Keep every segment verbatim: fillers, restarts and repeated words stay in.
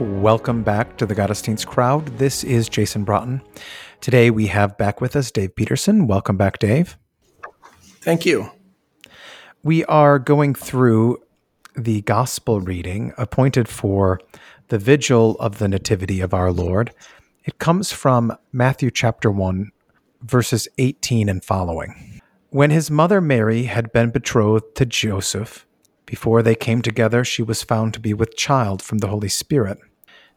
Welcome back to the Gottesdienst crowd. This is Jason Broughton. Today we have back with us Dave Peterson. Welcome back, Dave. Thank you. We are going through the Gospel reading appointed for the Vigil of the Nativity of our Lord. It comes from Matthew chapter one, verses eighteen and following. When his mother Mary had been betrothed to Joseph, before they came together, she was found to be with child from the Holy Spirit.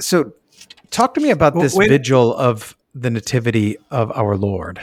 so talk to me about well, this wait. vigil of the Nativity of our Lord.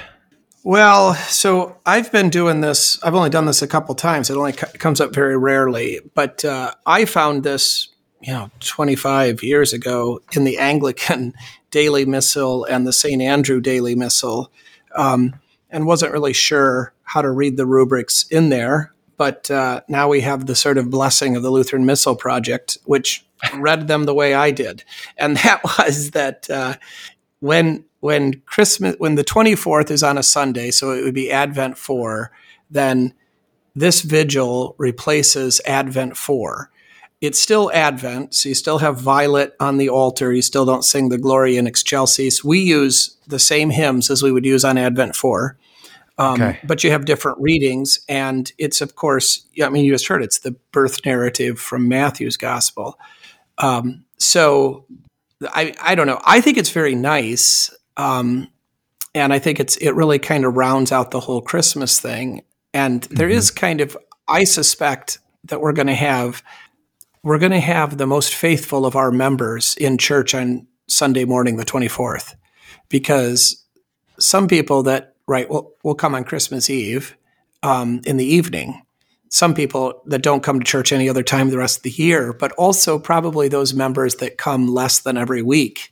Well, so I've been doing this. I've only done this a couple times. It only co- comes up very rarely. But uh, I found this, you know, twenty-five years ago in the Anglican Daily Missal and the Saint Andrew Daily Missal, um, and wasn't really sure how to read the rubrics in there. But uh, now we have the sort of blessing of the Lutheran Missal Project, which read them the way I did, and that was that uh, when. When Christmas, when the twenty-fourth is on a Sunday, so it would be Advent four, then this vigil replaces Advent four. It's still Advent, so you still have Violet on the altar. You still don't sing the Glory in Excelsis. We use the same hymns as we would use on Advent four, um, okay. but you have different readings. And it's, of course, I mean, you just heard it's the birth narrative from Matthew's Gospel. Um, so I, I don't know. I think it's very nice. Um, and I think it's it really kind of rounds out the whole Christmas thing. And there mm-hmm. is kind of, I suspect that we're going to have, we're going to have the most faithful of our members in church on Sunday morning, the twenty-fourth, because some people that, right, will will come on Christmas Eve um, in the evening. Some people that don't come to church any other time the rest of the year, but also probably those members that come less than every week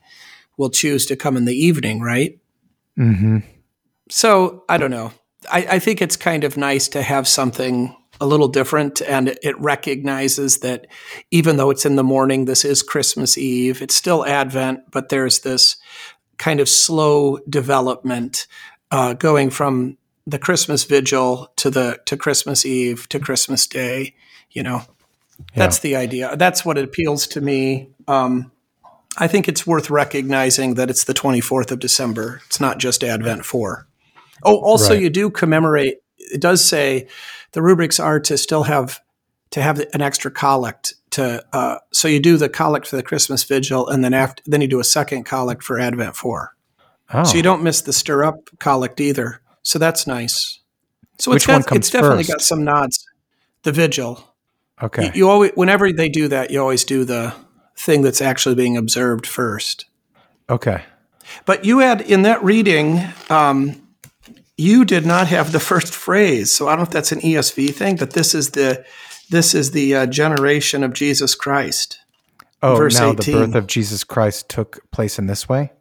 will choose to come in the evening, right? Mm-hmm. So I don't know. I, I think it's kind of nice to have something a little different, and it, it recognizes that even though it's in the morning, this is Christmas Eve, it's still Advent, but there's this kind of slow development uh, going from the Christmas vigil to the to Christmas Eve to Christmas Day. You know, yeah. That's the idea. That's what it appeals to me. Um, I think it's worth recognizing that it's the twenty-fourth of December. It's not just Advent four. Oh, also right. You do commemorate, it does say the rubrics are to still have, to have an extra collect to, uh, so you do the collect for the Christmas vigil, and then after, then you do a second collect for Advent four. Oh. So you don't miss the stir up collect either. So that's nice. So Which it's, one got, comes it's definitely first? Got some nods. The vigil. Okay. You, you always, whenever they do that, you always do the thing that's actually being observed first. Okay. But you had, in that reading, um, you did not have the first phrase. So I don't know if that's an E S V thing, but this is the this is the uh, generation of Jesus Christ. Oh, verse now eighteen. The birth of Jesus Christ took place in this way?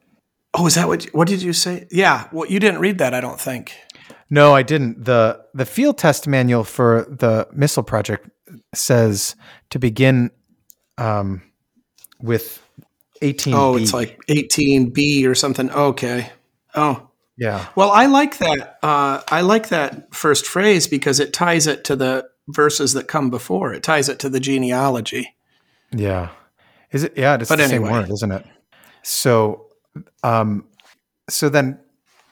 Oh, is that what, you, what did you say? Yeah, well, you didn't read that, I don't think. No, I didn't. The The field test manual for the Missal Project says to begin um, with eighteen B. Oh, it's like eighteen B or something. Okay. Oh, Yeah. Well, I like that. Uh, I like that first phrase because it ties it to the verses that come before. It ties it to the genealogy. Yeah. Is it? Yeah. It's but the anyway. Same word, isn't it? So, um, so then,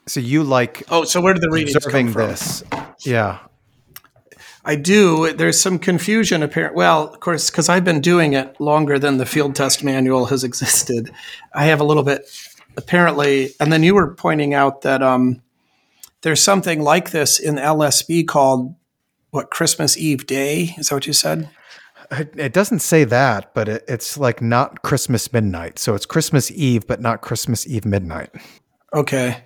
so you like? Oh, so where did the readings observing come from? This? Yeah. I do. There's some confusion apparent. Well, of course, because I've been doing it longer than the field test manual has existed. I have a little bit, apparently. And then you were pointing out that um, there's something like this in L S B called, what, Christmas Eve Day? Is that what you said? It doesn't say that, but it, it's like not Christmas midnight. So it's Christmas Eve, but not Christmas Eve midnight. Okay.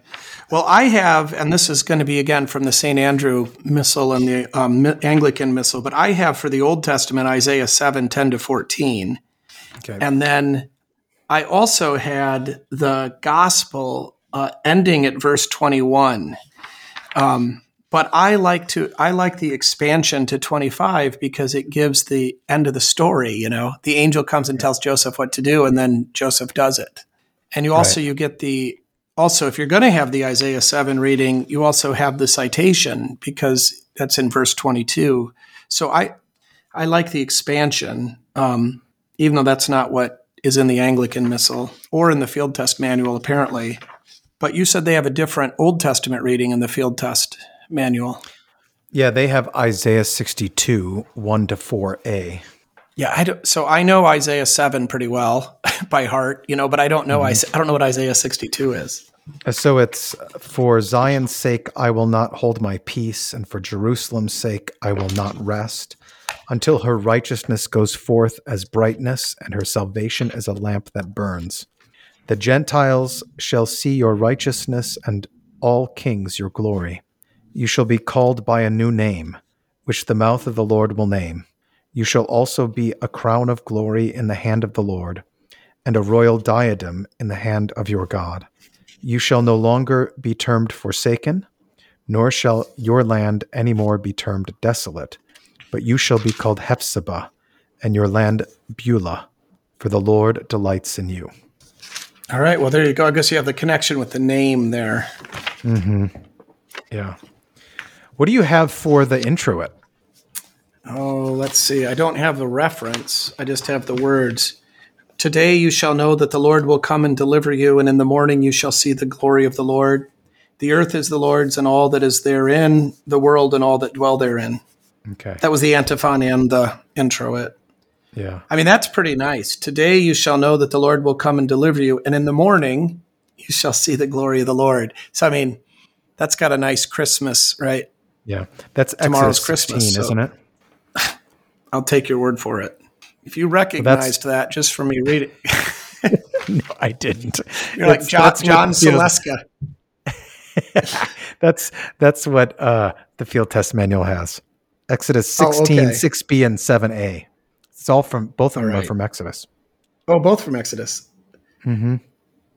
Well, I have, and this is going to be, again, from the Saint Andrew Missal and the um, Anglican Missal, but I have for the Old Testament, Isaiah seven, ten to fourteen. Okay. And then I also had the Gospel uh, ending at verse twenty-one. Um, but I like to I like the expansion to twenty-five because it gives the end of the story, you know. The angel comes and tells Joseph what to do, and then Joseph does it. And you also, right. you get the... Also, if you're going to have the Isaiah seven reading, you also have the citation because that's in verse twenty-two. So I I like the expansion, um, even though that's not what is in the Anglican Missal or in the Field Test Manual, apparently. But you said they have a different Old Testament reading in the Field Test Manual. Yeah, they have Isaiah sixty-two, one to four a. Yeah, I don't, so I know Isaiah seven pretty well by heart, you know, but I don't know mm-hmm. I, I don't know what Isaiah sixty-two is. So it's, for Zion's sake, I will not hold my peace, and for Jerusalem's sake, I will not rest, until her righteousness goes forth as brightness, and her salvation as a lamp that burns. The Gentiles shall see your righteousness, and all kings your glory. You shall be called by a new name, which the mouth of the Lord will name. You shall also be a crown of glory in the hand of the Lord, and a royal diadem in the hand of your God. You shall no longer be termed forsaken, nor shall your land any more be termed desolate, but you shall be called Hephzibah, and your land Beulah, for the Lord delights in you. All right, well, there you go. I guess you have the connection with the name there. Mm-hmm. Yeah. What do you have for the introit? Oh, let's see. I don't have the reference. I just have the words. Today you shall know that the Lord will come and deliver you, and in the morning you shall see the glory of the Lord. The earth is the Lord's and all that is therein, the world and all that dwell therein. Okay. That was the antiphon and the introit. Yeah. I mean, that's pretty nice. Today you shall know that the Lord will come and deliver you, and in the morning you shall see the glory of the Lord. So, I mean, that's got a nice Christmas, right? Yeah. That's Exodus sixteen, so. Isn't it? I'll take your word for it. If you recognized well, that just from me reading. No, I didn't. You're that's, like John, John Seleska. that's that's what uh, the field test manual has. Exodus sixteen, oh, okay. six b, and seven a. It's all from, both of them right. are from Exodus. Oh, both from Exodus. Mm-hmm.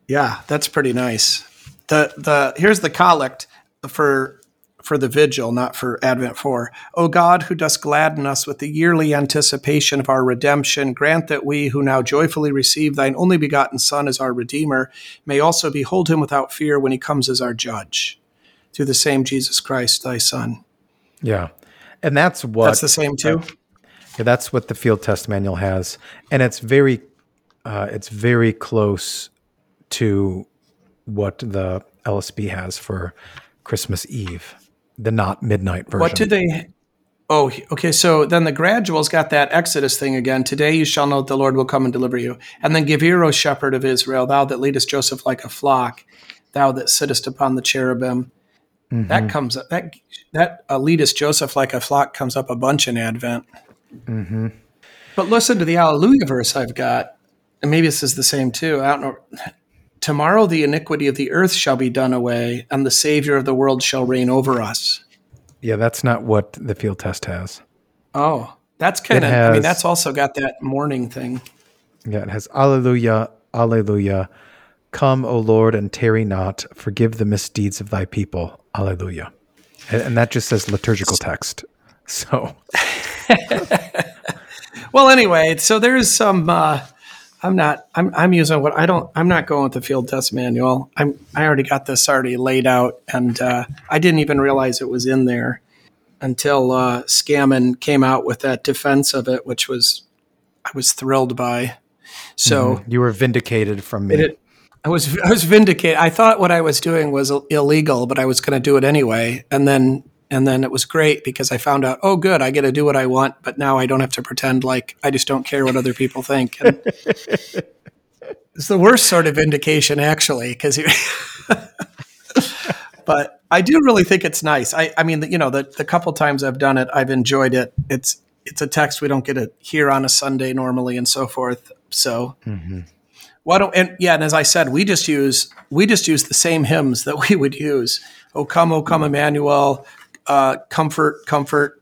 Yeah, that's pretty nice. The the Here's the collect for... for the vigil, not for Advent four. O God, who dost gladden us with the yearly anticipation of our redemption, grant that we, who now joyfully receive thine only begotten Son as our Redeemer, may also behold him without fear when he comes as our Judge. Through the same Jesus Christ, thy Son. Yeah. And that's what... That's the same too? Yeah, that's what the Field Test Manual has. And it's very, uh, it's very close to what the L S B has for Christmas Eve. The not midnight version. What do they? Oh, okay. So then the graduals got that Exodus thing again. Today you shall know that the Lord will come and deliver you. And then give ear, O shepherd of Israel, thou that leadest Joseph like a flock, thou that sittest upon the cherubim. Mm-hmm. That comes up. That that uh, leadest Joseph like a flock comes up a bunch in Advent. Mm-hmm. But listen to the Alleluia verse I've got, and maybe this is the same too. I don't know. Tomorrow the iniquity of the earth shall be done away, and the Savior of the world shall reign over us. Yeah, that's not what the field test has. Oh, that's kind of, I mean, that's also got that morning thing. Yeah, it has Alleluia, Alleluia. Come, O Lord, and tarry not. Forgive the misdeeds of thy people. Alleluia. And, and that just says liturgical text. So. Well, anyway, so there is some... Uh, I'm not, I'm, I'm using what I don't, I'm not going with the field test manual. I'm, I already got this already laid out, and uh, I didn't even realize it was in there until uh, Scammon came out with that defense of it, which was, I was thrilled by. So mm-hmm. You were vindicated from me. It, I was, I was vindicated. I thought what I was doing was illegal, but I was going to do it anyway. And then, and then it was great because I found out, oh, good, I get to do what I want, but now I don't have to pretend like I just don't care what other people think. And it's the worst sort of vindication, actually, because you. But I do really think it's nice. I, I mean, you know, the, the couple times I've done it, I've enjoyed it. It's it's a text we don't get it here on a Sunday normally, and so forth. So. Mm-hmm. Why don't and yeah, and as I said, we just use we just use the same hymns that we would use. O come, O come, Emmanuel, uh, comfort, comfort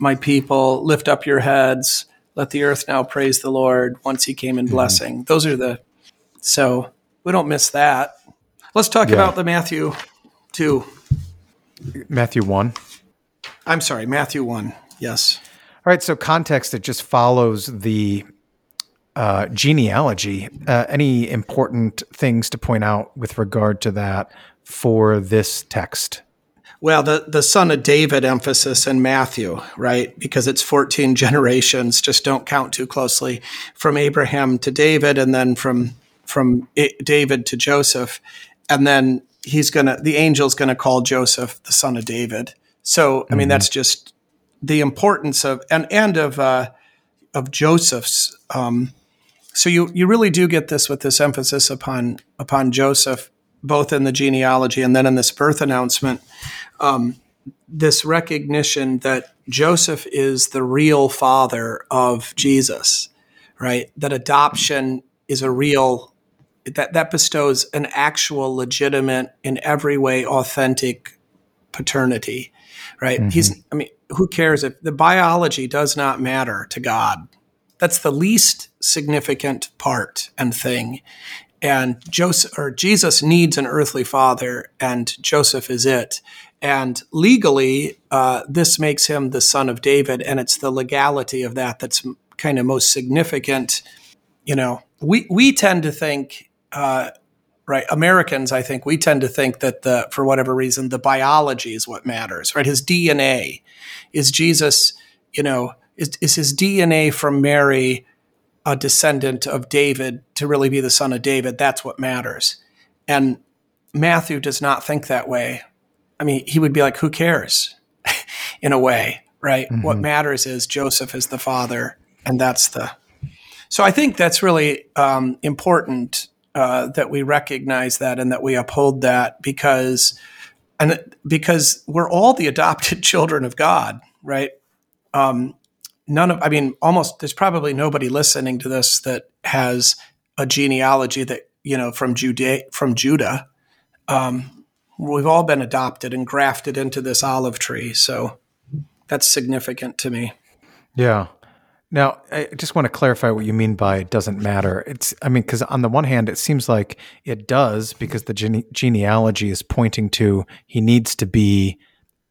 my people, lift up your heads, let the earth now praise the Lord, once he came in blessing. Mm-hmm. Those are the so we don't miss that. Let's talk yeah. about the Matthew two. Matthew one. I'm sorry, Matthew one. Yes. All right, so context that just follows the Uh, genealogy. Uh, any important things to point out with regard to that for this text? Well, the, the son of David emphasis in Matthew, right? Because it's fourteen generations, just don't count too closely, from Abraham to David, and then from from I- David to Joseph. And then he's going to, the angel's going to call Joseph the son of David. So, I mean, mm-hmm. that's just the importance of, and, and of, uh, of Joseph's, um, So you, you really do get this with this emphasis upon upon Joseph, both in the genealogy and then in this birth announcement, um, this recognition that Joseph is the real father of Jesus, right? That adoption is a real, that, that bestows an actual, legitimate, in every way authentic paternity, right? Mm-hmm. He's, I mean, who cares if the biology does not matter to God? That's the least significant part and thing. And Joseph or Jesus needs an earthly father, and Joseph is it. And legally, uh, this makes him the son of David, and it's the legality of that that's kind of most significant. You know, we we tend to think, uh, right, Americans, I think, we tend to think that the for whatever reason, the biology is what matters, right? His D N A is Jesus, you know, Is, is his D N A from Mary a descendant of David to really be the son of David? That's what matters. And Matthew does not think that way. I mean, he would be like, who cares? In a way, right? Mm-hmm. What matters is Joseph is the father, and that's the... So I think that's really um, important uh, that we recognize that and that we uphold that because, and because we're all the adopted children of God, right? Um None of, I mean, almost, there's probably nobody listening to this that has a genealogy that, you know, from Judah, from Judah. Um, we've all been adopted and grafted into this olive tree. So that's significant to me. Yeah. Now, I just want to clarify what you mean by it doesn't matter. It's, I mean, because on the one hand, it seems like it does because the gene- genealogy is pointing to he needs to be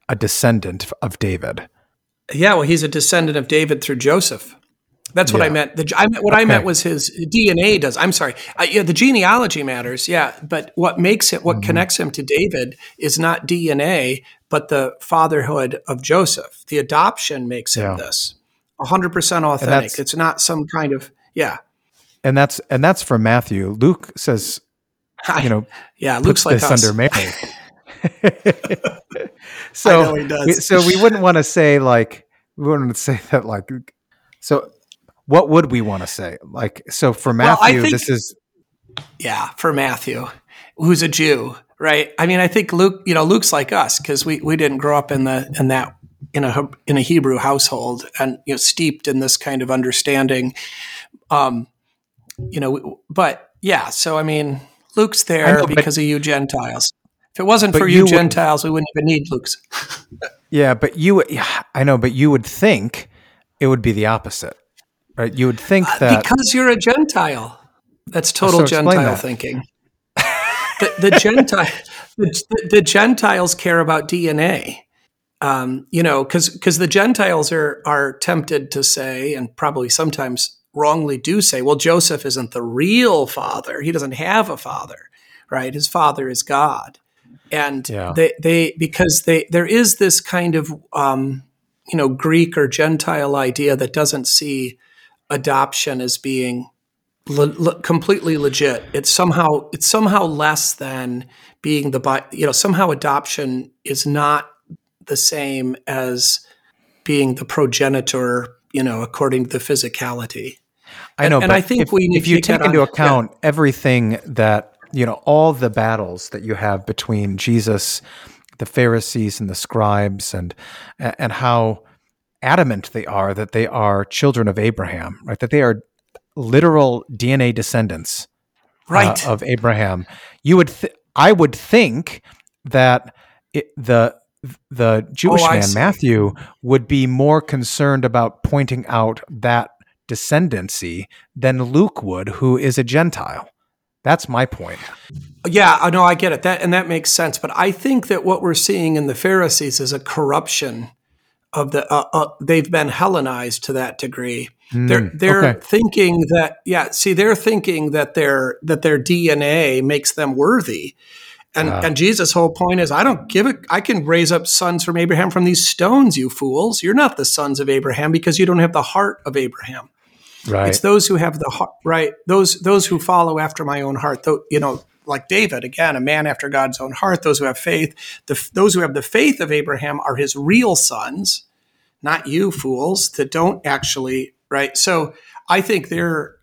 a descendant of David. Yeah, well, he's a descendant of David through Joseph. That's what yeah. I meant. The, I meant what okay. I meant was his D N A does. I'm sorry. I, yeah, the genealogy matters. Yeah, but what makes it, what mm-hmm. connects him to David, is not D N A, but the fatherhood of Joseph. The adoption makes him yeah. this one hundred percent authentic. It's not some kind of yeah. And that's and that's from Matthew. Luke says, you know, I, yeah, Luke's puts like this us. Under Mary. so, we, so we wouldn't want to say like, we wouldn't say that like, so what would we want to say? Like, so for Matthew, well, think, this is. Yeah. For Matthew, who's a Jew, right? I mean, I think Luke, you know, Luke's like us because we, we didn't grow up in the, in that, in a, in a Hebrew household and, you know, steeped in this kind of understanding, um, you know, but yeah. So, I mean, Luke's there know, because but, of you Gentiles. If it wasn't but for you, you Gentiles, would, we wouldn't even need Luke's. yeah, but you, yeah, I know, but you would think it would be the opposite, right? You would think uh, that. Because you're a Gentile. That's total so Gentile that. Thinking. the, the, Gentile, the, the Gentiles care about D N A, um, you know, because the Gentiles are, are tempted to say, and probably sometimes wrongly do say, well, Joseph isn't the real father. He doesn't have a father, right? His father is God. And yeah. they, they, because they, there is this kind of, um, you know, Greek or Gentile idea that doesn't see adoption as being le- le- completely legit. It's somehow, it's somehow less than being the, you know, somehow adoption is not the same as being the progenitor, you know, according to the physicality. I know, and, and but I think if, we need if you to take into on, account yeah. everything that, you know, all the battles that you have between Jesus, the Pharisees and the scribes, and and how adamant they are that they are children of Abraham, right? That they are literal D N A descendants, right, uh, of Abraham. You would, th- I would think that it, the the Jewish oh, man Matthew would be more concerned about pointing out that descendancy than Luke would, who is a Gentile. That's my point. Yeah, no, I get it. That and that makes sense. But I think that what we're seeing in the Pharisees is a corruption of the. Uh, uh, they've been Hellenized to that degree. Mm, they're they're okay. thinking that yeah. See, they're thinking that their that their D N A makes them worthy, and uh, and Jesus' whole point is, I don't give a. I can raise up sons from Abraham from these stones. You fools! You're not the sons of Abraham because you don't have the heart of Abraham. Right. It's those who have the heart, right? Those those who follow after my own heart, though, you know, like David, again, a man after God's own heart. Those who have faith, the, those who have the faith of Abraham are his real sons, not you fools that don't actually, right? So I think they're,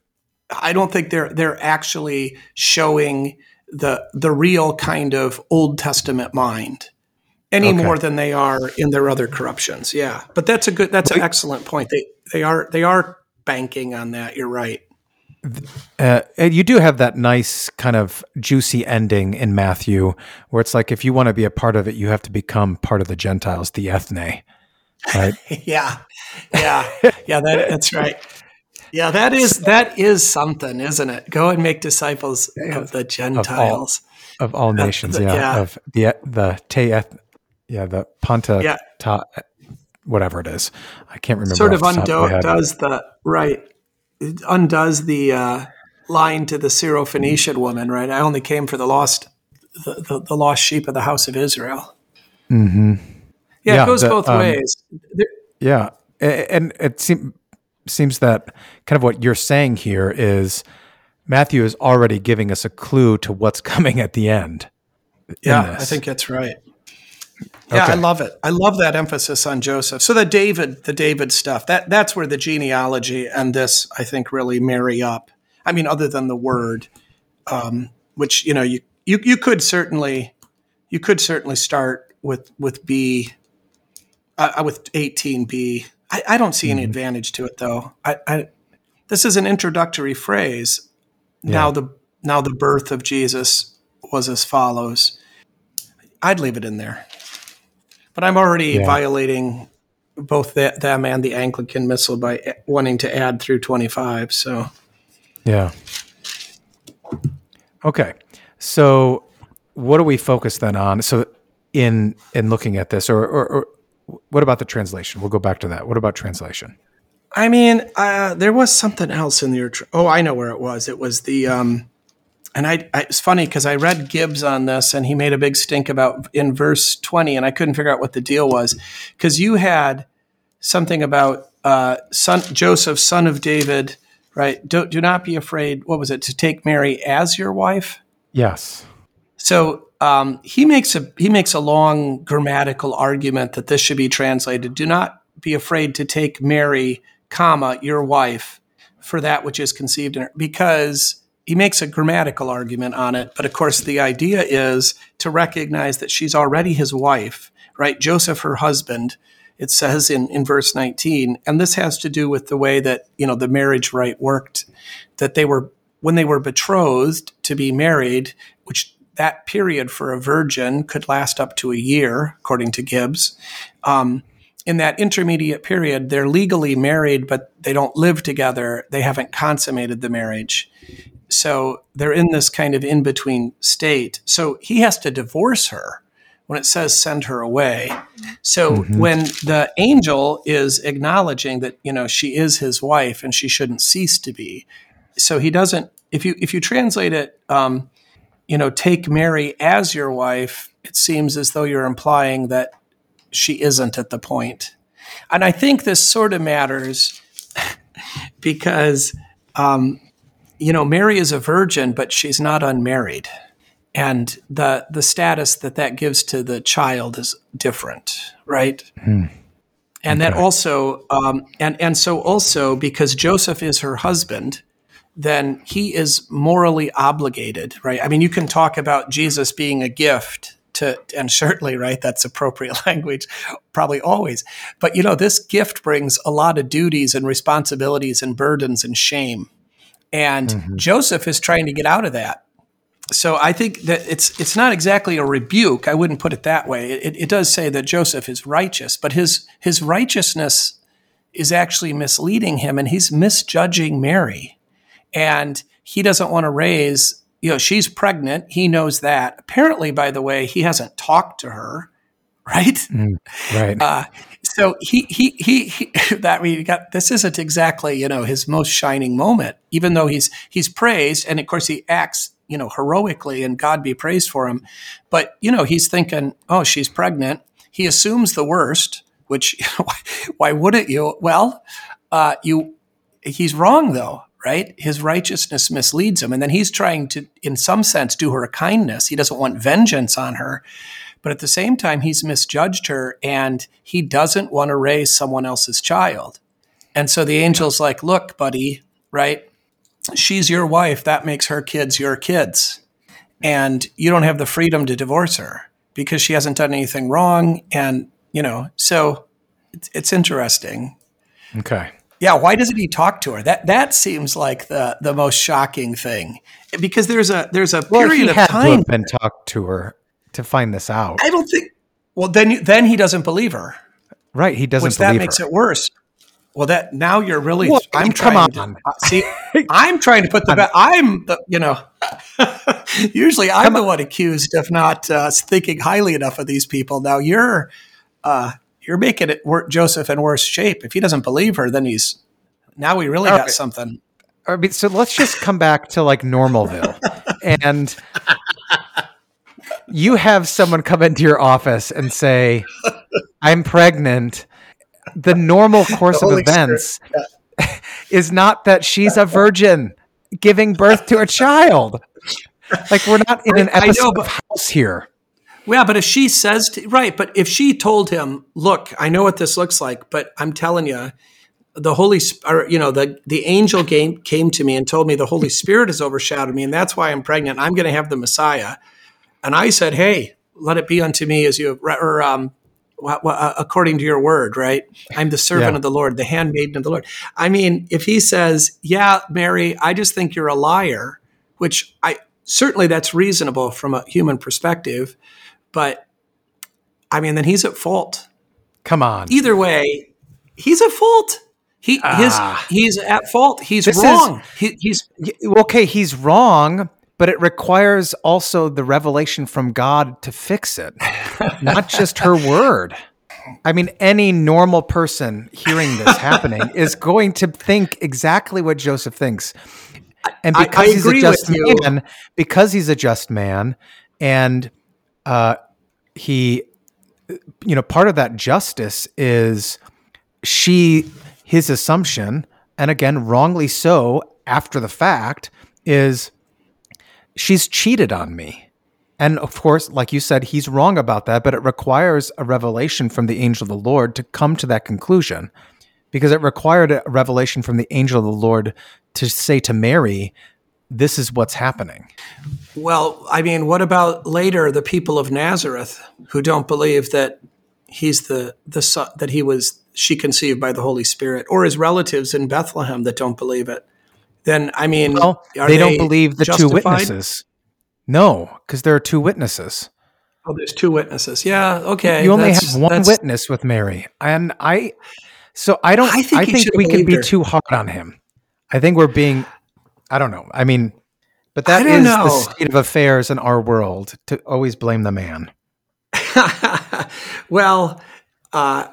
I don't think they're they're actually showing the the real kind of Old Testament mind any okay. more than they are in their other corruptions. Yeah, but that's a good, that's an excellent point. They they are they are. banking on that, you're right. Uh, you do have that nice kind of juicy ending in Matthew where it's like, if you want to be a part of it, you have to become part of the Gentiles, the ethne, right? yeah, yeah, yeah, that, that's right. Yeah, that is that is something, isn't it? Go and make disciples of the Gentiles. Of all, of all nations, the, yeah, yeah. Of the, the te eth, yeah, the panta, yeah. ta, whatever it is. I can't remember. Sort of undoes the, right. It undoes the uh, line to the Syrophoenician woman, right? I only came for the lost, the, the, the lost sheep of the house of Israel. Mm-hmm. Yeah, yeah, it goes the, both um, ways. There, yeah. And it seem, seems that kind of what you're saying here is Matthew is already giving us a clue to what's coming at the end. Yeah, I think that's right. Yeah, okay. I love it. I love that emphasis on Joseph. So the David, the David stuff, that that's where the genealogy and this, I think, really marry up. I mean, other than the word, um, which, you know, you, you you could certainly you could certainly start with with B, uh, with eighteen B. I, I don't see mm-hmm. any advantage to it, though. I, I this is an introductory phrase. Yeah. Now the now the birth of Jesus was as follows. I'd leave it in there. But I'm already yeah. violating both the, them and the Anglican Missal by wanting to add through twenty-five. So, yeah. Okay. So, what do we focus then on? So, in in looking at this, or, or, or what about the translation? We'll go back to that. What about translation? I mean, uh, there was something else in the. Oh, I know where it was. It was the. Um, And I, I, it's funny because I read Gibbs on this and he made a big stink about in verse twenty and I couldn't figure out what the deal was because you had something about uh, son, Joseph, son of David, right? Do, do not be afraid. What was it? To take Mary as your wife? Yes. So um, he makes a he makes a long grammatical argument that this should be translated. Do not be afraid to take Mary, comma, your wife for that which is conceived in her because... He makes a grammatical argument on it, but of course the idea is to recognize that she's already his wife, right? Joseph, her husband, it says in, in verse nineteen, and this has to do with the way that, you know, the marriage rite worked, that they were, when they were betrothed to be married, which that period for a virgin could last up to a year, according to Gibbs, um, in that intermediate period, they're legally married, but they don't live together. They haven't consummated the marriage. So they're in this kind of in-between state. So he has to divorce her when it says send her away. So mm-hmm. when the angel is acknowledging that, you know, she is his wife and she shouldn't cease to be. So he doesn't, if you, if you translate it, um, you know, take Mary as your wife, it seems as though you're implying that she isn't at the point. And I think this sort of matters because, um, you know, Mary is a virgin, but she's not unmarried. And the the status that that gives to the child is different, right? Mm. And okay. that also, um, and, and so also because Joseph is her husband, then he is morally obligated, right? I mean, you can talk about Jesus being a gift to, and certainly, right, that's appropriate language, probably always. But, you know, this gift brings a lot of duties and responsibilities and burdens and shame. And mm-hmm. Joseph is trying to get out of that. So I think that it's it's not exactly a rebuke. I wouldn't put it that way. It, it does say that Joseph is righteous, but his his righteousness is actually misleading him, and he's misjudging Mary. And he doesn't want to raise, you know, she's pregnant. He knows that. Apparently, by the way, he hasn't talked to her, right? Mm, right. Uh, so he he he, he that we got. This isn't exactly, you know, his most shining moment, even though he's he's praised, and of course he acts, you know, heroically, and God be praised for him. But, you know, he's thinking, oh, she's pregnant. He assumes the worst, which why wouldn't you? Well, uh, you, he's wrong though, right? His righteousness misleads him. And then he's trying to, in some sense, do her a kindness. He doesn't want vengeance on her, but at the same time, he's misjudged her and he doesn't want to raise someone else's child. And so the angel's like, look, buddy, right? She's your wife. That makes her kids your kids. And you don't have the freedom to divorce her because she hasn't done anything wrong. And, you know, so it's, it's interesting. Okay. Yeah. Why doesn't he talk to her? That that seems like the, the most shocking thing, because there's a there's a well, period of time. Well, he had to have been talked to her to find this out. I don't think. Well, then you, then he doesn't believe her. Right. He doesn't believe her. Which that makes it worse. Well, that now you're really. Well, I'm come on. To, see, I'm trying to put the. I'm the. You know, usually I'm come the on. one accused of not uh, thinking highly enough of these people. Now you're, uh, you're making it wor- Joseph in worse shape. If he doesn't believe her, then he's. Now we really All got right. something. All right, so let's just come back to like Normalville, and you have someone come into your office and say, "I'm pregnant." The normal course the of events yeah. is not that she's a virgin giving birth to a child. Like, we're not in an episode I know, but, of House here. Yeah, but if she says, to, right, but if she told him, look, I know what this looks like, but I'm telling you, the Holy, or, you know, the, the angel came, came to me and told me the Holy Spirit has overshadowed me, and that's why I'm pregnant. I'm going to have the Messiah. And I said, hey, let it be unto me as you, or, um, according to your word, right? I'm the servant yeah. of the Lord, the handmaiden of the Lord. I mean, if he says, yeah, Mary, I just think you're a liar, which I certainly that's reasonable from a human perspective, but I mean, then he's at fault. Come on. Either way, he's at fault. He, ah. his, he's at fault. He's this wrong. Is, he, he's okay. He's wrong. But it requires also the revelation from God to fix it, not just her word. I mean, any normal person hearing this happening is going to think exactly what Joseph thinks. And because I, I he's a just man, because he's a just man, and uh, he, you know, part of that justice is she, his assumption, and again, wrongly so, after the fact, is she's cheated on me. And of course, like you said, he's wrong about that, but it requires a revelation from the angel of the Lord to come to that conclusion, because it required a revelation from the angel of the Lord to say to Mary, this is what's happening. Well, I mean, what about later the people of Nazareth who don't believe that he's the, the son, that he was, she conceived by the Holy Spirit, or his relatives in Bethlehem that don't believe it? Then, I mean, well, they, they don't believe the justified? two witnesses. No, because there are two witnesses. Oh, there's two witnesses. Yeah, okay. You only have one that's... witness with Mary, and I. So I don't. I think, I think we can be her. too hard on him. I think we're being. I don't know. I mean, but that is know. the state of affairs in our world, to always blame the man. Well, uh,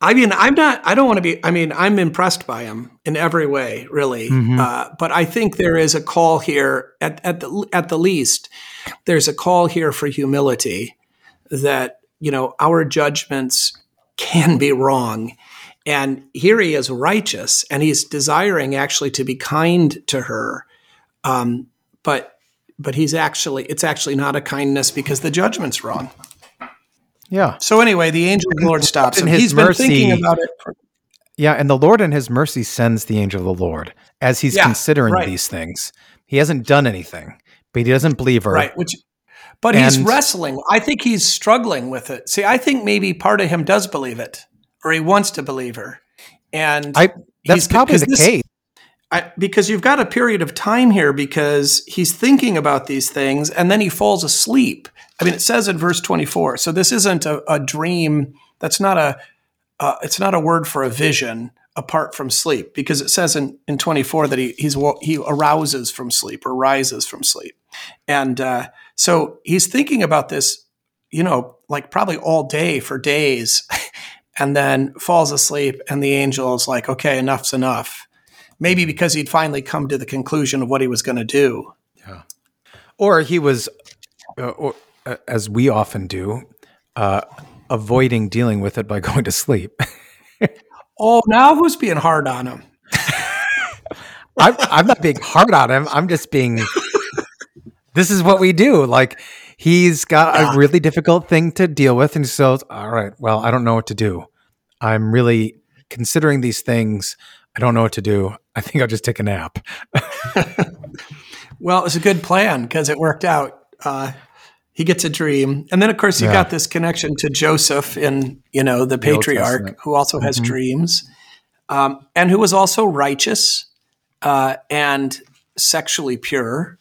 I mean, I'm not, I don't want to be, I mean, I'm impressed by him in every way, really. Mm-hmm. Uh, but I think there is a call here at, at the, at the least, there's a call here for humility that, you know, our judgments can be wrong. And here he is righteous and he's desiring actually to be kind to her. Um, but, but he's actually, it's actually not a kindness because the judgment's wrong. Yeah. So anyway, the angel of the Lord stops him. He's been thinking about it. Yeah, and the Lord in his mercy sends the angel of the Lord as he's yeah, considering right. these things. He hasn't done anything, but he doesn't believe her. Right, which, but and, he's wrestling. I think he's struggling with it. See, I think maybe part of him does believe it, or he wants to believe her. And I, that's probably the this, case. I, because you've got a period of time here because he's thinking about these things, and then he falls asleep. I mean, it says in verse twenty-four, so this isn't a, a dream. That's not a, uh, it's not a word for a vision apart from sleep, because it says in, in twenty-four that he he's, he arouses from sleep or rises from sleep. And uh, so he's thinking about this, you know, like probably all day for days and then falls asleep. And the angel is like, okay, enough's enough. Maybe because he'd finally come to the conclusion of what he was going to do. Yeah. Or he was, uh, or, as we often do, uh, avoiding dealing with it by going to sleep. Oh, now who's being hard on him? I'm, I'm not being hard on him. I'm just being, this is what we do. Like, he's got yeah. a really difficult thing to deal with. And so, all right, well, I don't know what to do. I'm really considering these things. I don't know what to do. I think I'll just take a nap. Well, it was a good plan because it worked out. Uh, He gets a dream. And then, of course, you yeah. got this connection to Joseph in, you know, the, the patriarch who also has mm-hmm. dreams um, and who was also righteous uh, and sexually pure.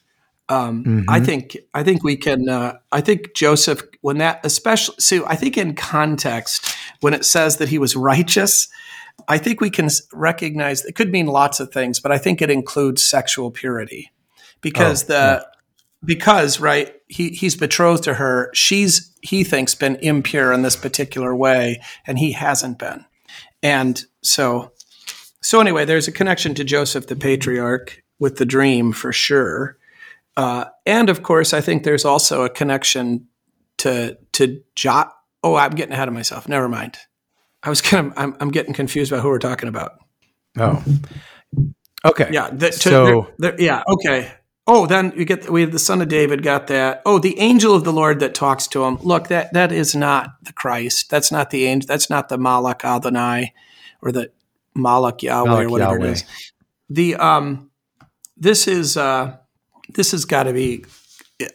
Um, mm-hmm. I think I think we can uh, I think Joseph when that especially so I think in context, when it says that he was righteous, I think we can recognize it could mean lots of things, but I think it includes sexual purity because oh, the yeah. Because, right, he, he's betrothed to her. She's, he thinks, been impure in this particular way, and he hasn't been. And so, so anyway, there's a connection to Joseph the patriarch with the dream for sure. Uh, and, of course, I think there's also a connection to to Jot. Oh, I'm getting ahead of myself. Never mind. I was kind of, I'm, I'm getting confused about who we're talking about. Oh, okay. Yeah. The, to, so, they're, they're, yeah. Okay. Oh, then you get we have the Son of David got that. Oh, the angel of the Lord that talks to him. Look, that that is not the Christ. That's not the angel. That's not the Malach Adonai, or the Malach Yahweh, Malach or whatever Yahweh. It is. The um, this is uh, this has got to be.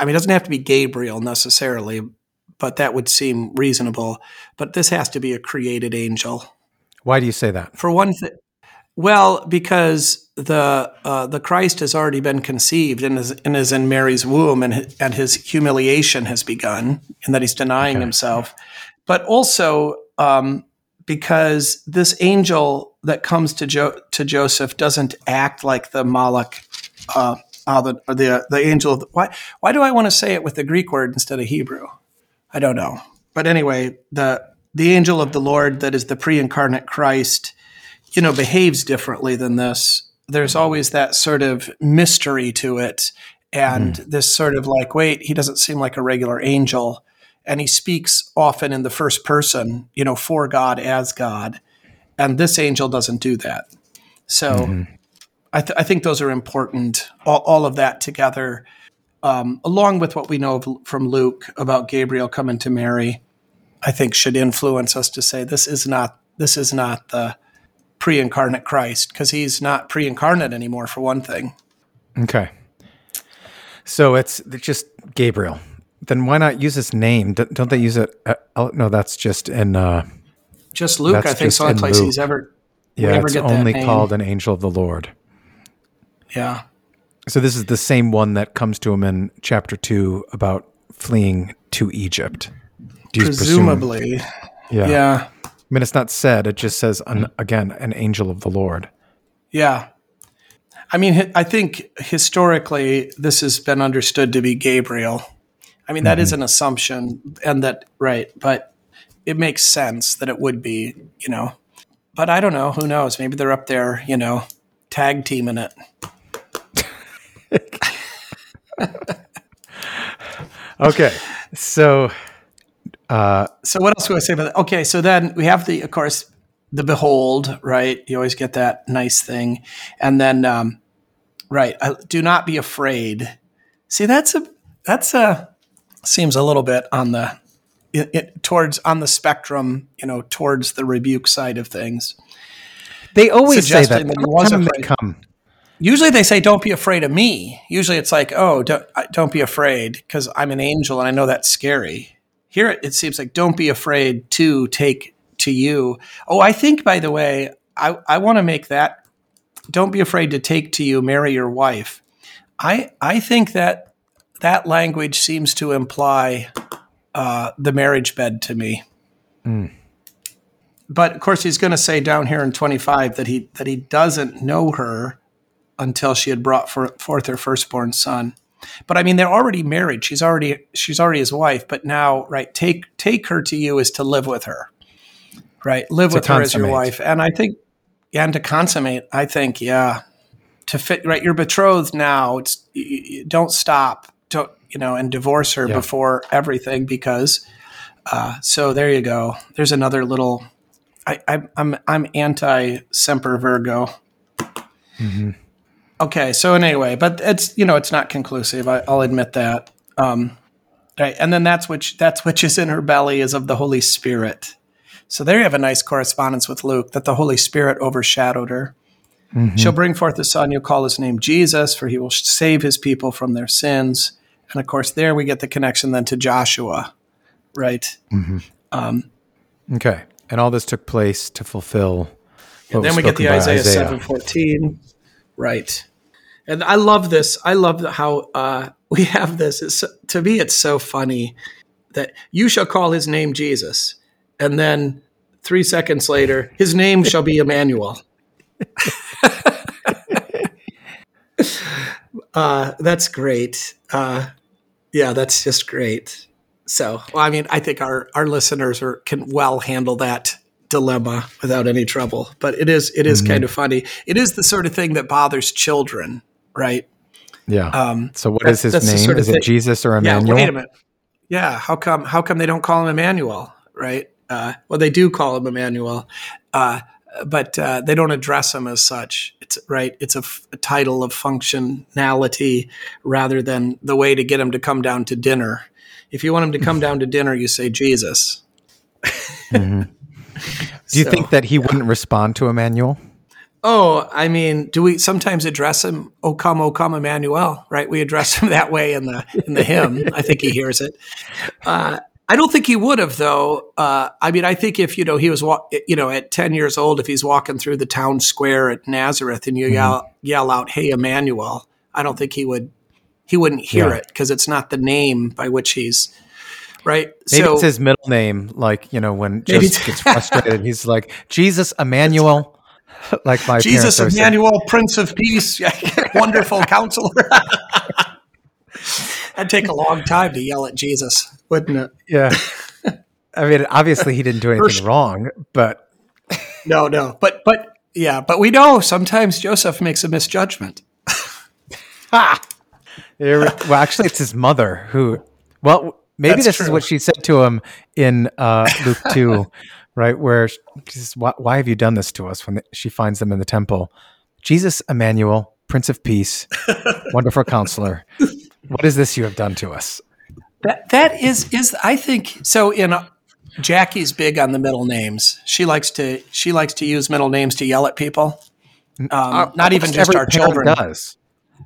I mean, it doesn't have to be Gabriel necessarily, but that would seem reasonable. But this has to be a created angel. Why do you say that? For one thing. Well, because the uh, the Christ has already been conceived and is, and is in Mary's womb, and his, and his humiliation has begun, and that he's denying okay. himself. But also um, because this angel that comes to jo- to Joseph doesn't act like the Malach, uh, uh, the, or the uh, the angel. Of the, why why do I want to say it with the Greek word instead of Hebrew? I don't know. But anyway, the the angel of the Lord that is the pre-incarnate Christ, you know, behaves differently than this. There's always that sort of mystery to it. And mm. this sort of like, wait, he doesn't seem like a regular angel. And he speaks often in the first person, you know, for God, as God. And this angel doesn't do that. So mm-hmm. I, th- I think those are important, all, all of that together, um, along with what we know of, from Luke about Gabriel coming to Mary, I think should influence us to say, this is not, this is not the pre-incarnate Christ, because he's not pre-incarnate anymore, for one thing. Okay. So it's just Gabriel. Then why not use his name? Don't they use it? Uh, no, that's just in... Uh, just Luke, I think, is the only place Luke. He's ever... Yeah, it's only called an angel of the Lord. Yeah. So this is the same one that comes to him in chapter two about fleeing to Egypt. Do you Presumably. Presume? Yeah. Yeah. I mean, it's not said. It just says, an, again, an angel of the Lord. Yeah. I mean, I think historically this has been understood to be Gabriel. I mean, that mm-hmm. is an assumption, and that, right, but it makes sense that it would be, you know. But I don't know. Who knows? Maybe they're up there, you know, tag teaming it. Okay. So uh, so what else do I say about that? Okay. So then we have the, of course, the behold, right? You always get that nice thing. And then, um, right. Uh, do not be afraid. See, that's a, that's a, seems a little bit on the, it, it, towards, on the spectrum, you know, towards the rebuke side of things. They always say that. that he wasn't they come. Usually they say, don't be afraid of me. Usually it's like, oh, don't, don't be afraid because I'm an angel and I know that's scary. Here it, it seems like, don't be afraid to take to you. Oh, I think, by the way, I, I want to make that, don't be afraid to take to you, marry your wife. I, I think that that language seems to imply Uh, the marriage bed to me. Mm. But of course he's going to say down here in twenty-five that he, that he doesn't know her until she had brought for, forth her firstborn son. But I mean, they're already married. She's already, she's already his wife, but now, right. Take, take her to you is to live with her, right? Live to with consummate. Her as your wife. And I think, yeah, and to consummate, I think, yeah, to fit, right. You're betrothed now. It's you, you don't stop. Don't, you know, and divorce her yeah. before everything because, uh, so there you go. There's another little, I, I, I'm, I'm anti Semper Virgo. Mm-hmm. Okay. So anyway, but it's, you know, it's not conclusive. I, I'll admit that. Um, right. And then that's which, that's which is in her belly is of the Holy Spirit. So there you have a nice correspondence with Luke that the Holy Spirit overshadowed her. Mm-hmm. She'll bring forth a son. You'll call his name Jesus, for he will save his people from their sins. And of course, there we get the connection then to Joshua, right? Mm-hmm. Um, okay, and all this took place to fulfill. What and then was we get the Isaiah, Isaiah seven fourteen, right? And I love this. I love how uh, we have this. It's, to me, it's so funny that you shall call his name Jesus, and then three seconds later, his name shall be Emmanuel. Uh, that's great. Uh, yeah, that's just great. So, well, I mean, I think our, our listeners are, can well handle that dilemma without any trouble, but it is, it is mm-hmm. kind of funny. It is the sort of thing that bothers children, right? Yeah. Um, so what is his name? Sort of is it thing. Jesus or Emmanuel? Yeah, wait a minute. Yeah. How come, how come they don't call him Emmanuel? Right. Uh, well, they do call him Emmanuel, uh, but uh, they don't address him as such. It's right. It's a, f- a title of functionality rather than the way to get him to come down to dinner. If you want him to come down to dinner, you say Jesus. Mm-hmm. Do you so, think that he yeah. wouldn't respond to Emmanuel? Oh, I mean, do we sometimes address him? Oh, come, oh, come, Emmanuel. Right? We address him that way in the in the hymn. I think he hears it. Uh, I don't think he would have, though. Uh, I mean, I think if, you know, he was, wa- you know, at ten years old, if he's walking through the town square at Nazareth and you mm-hmm. yell, yell out, hey, Emmanuel, I don't think he would, he wouldn't hear yeah. it because it's not the name by which he's, right? Maybe so, it's his middle name. Like, you know, when Joseph gets frustrated, he's like, Jesus Emmanuel, like my Jesus parents Emmanuel, saying. Prince of Peace, wonderful counselor. That'd take a long time to yell at Jesus, wouldn't it? Yeah. I mean, obviously he didn't do anything sure. wrong, but. No, no. But, but yeah, but we know sometimes Joseph makes a misjudgment. Ha! Well, actually it's his mother who, well, maybe That's this true. Is what she said to him in uh, Luke two, right? Where she says, why, why have you done this to us when she finds them in the temple? Jesus Emmanuel, Prince of Peace, wonderful counselor. What is this you have done to us? That that is is I think so. In uh, Jackie's big on the middle names. She likes to she likes to use middle names to yell at people. Um, uh, not even just our children. Does.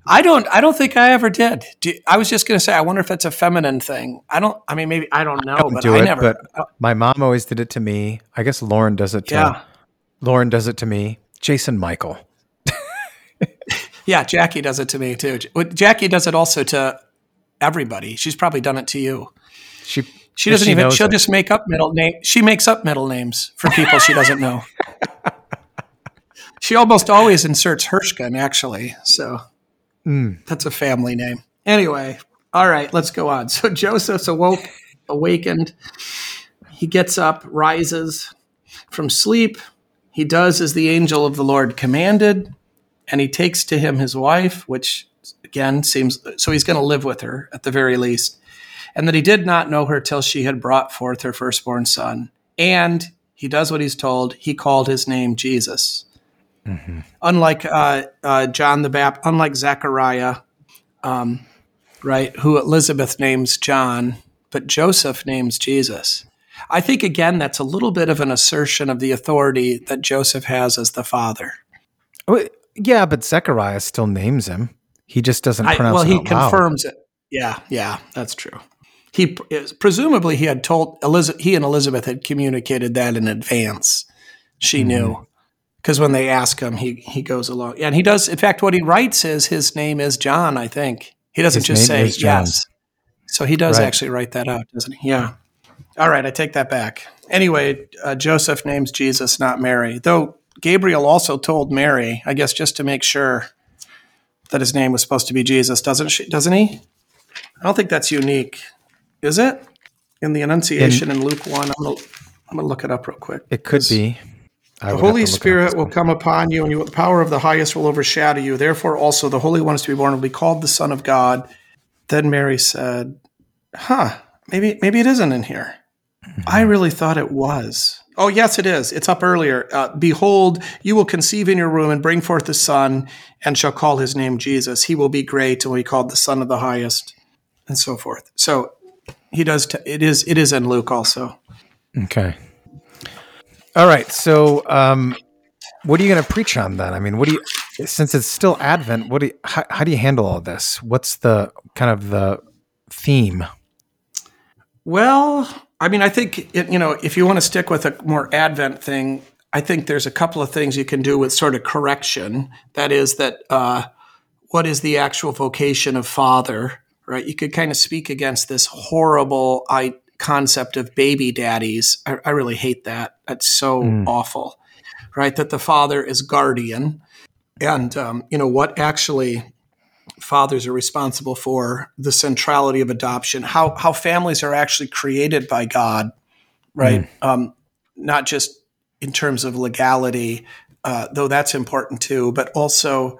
I don't I don't think I ever did. Do, I was just going to say I wonder if it's a feminine thing. I don't. I mean, maybe I don't know. I don't but do I it, never. But uh, my mom always did it to me. I guess Lauren does it. To, yeah. Lauren does it to me. Jason Michael. Yeah, Jackie does it to me too. Jackie does it also to everybody. She's probably done it to you. She she doesn't she even. She'll it. Just make up middle name. She makes up middle names for people she doesn't know. She almost always inserts Hirschkin, actually. So mm. that's a family name. Anyway, All right, let's go on. So Joseph's awoke, awakened. He gets up, rises from sleep. He does as the angel of the Lord commanded, and he takes to him his wife, which again seems, so he's going to live with her at the very least, and that he did not know her till she had brought forth her firstborn son. And he does what he's told. He called his name Jesus. Mm-hmm. Unlike uh, uh, John the Baptist, unlike Zechariah, um, right, who Elizabeth names John, but Joseph names Jesus. I think, again, that's a little bit of an assertion of the authority that Joseph has as the father. Oh, yeah, but Zechariah still names him. He just doesn't pronounce I, well, it Well, he confirms loud. it. Yeah, yeah, that's true. He presumably he had told Elizabeth, he and Elizabeth had communicated that in advance. She mm-hmm. knew, because when they ask him, he he goes along, and he does. In fact, what he writes is his name is John. I think he doesn't his just say yes. So he does right. actually write that out, doesn't he? Yeah. All right, I take that back. Anyway, uh, Joseph names Jesus, not Mary. Though Gabriel also told Mary, I guess, just to make sure that his name was supposed to be Jesus, doesn't she? Doesn't he? I don't think that's unique, is it? In the Annunciation in, in Luke one, I'm going to look it up real quick. It could be. I the Holy Spirit will come upon you, and you, the power of the highest will overshadow you. Therefore, also the Holy One is to be born will be called the Son of God. Then Mary said, huh, maybe maybe it isn't in here. Mm-hmm. I really thought it was. Oh, yes, it is. It's up earlier. Uh, Behold, you will conceive in your womb and bring forth a son, and shall call his name Jesus. He will be great and will be called the Son of the Highest. And so forth. So he does. T- it is. It is in Luke also. Okay. All right. So, um, what are you going to preach on then? I mean, what do you? Since it's still Advent, what do? You, how, how do you handle all this? What's the kind of the theme? Well, I mean, I think it, you know, if you want to stick with a more Advent thing, I think there's a couple of things you can do with sort of correction. That is that uh, what is the actual vocation of father? Right, you could kind of speak against this horrible I, concept of baby daddies. I, I really hate that. That's so mm. awful, right? That the father is guardian, and um, you know what actually fathers are responsible for, the centrality of adoption, how how families are actually created by God, right? Mm. Um, not just in terms of legality, uh, though that's important too, but also,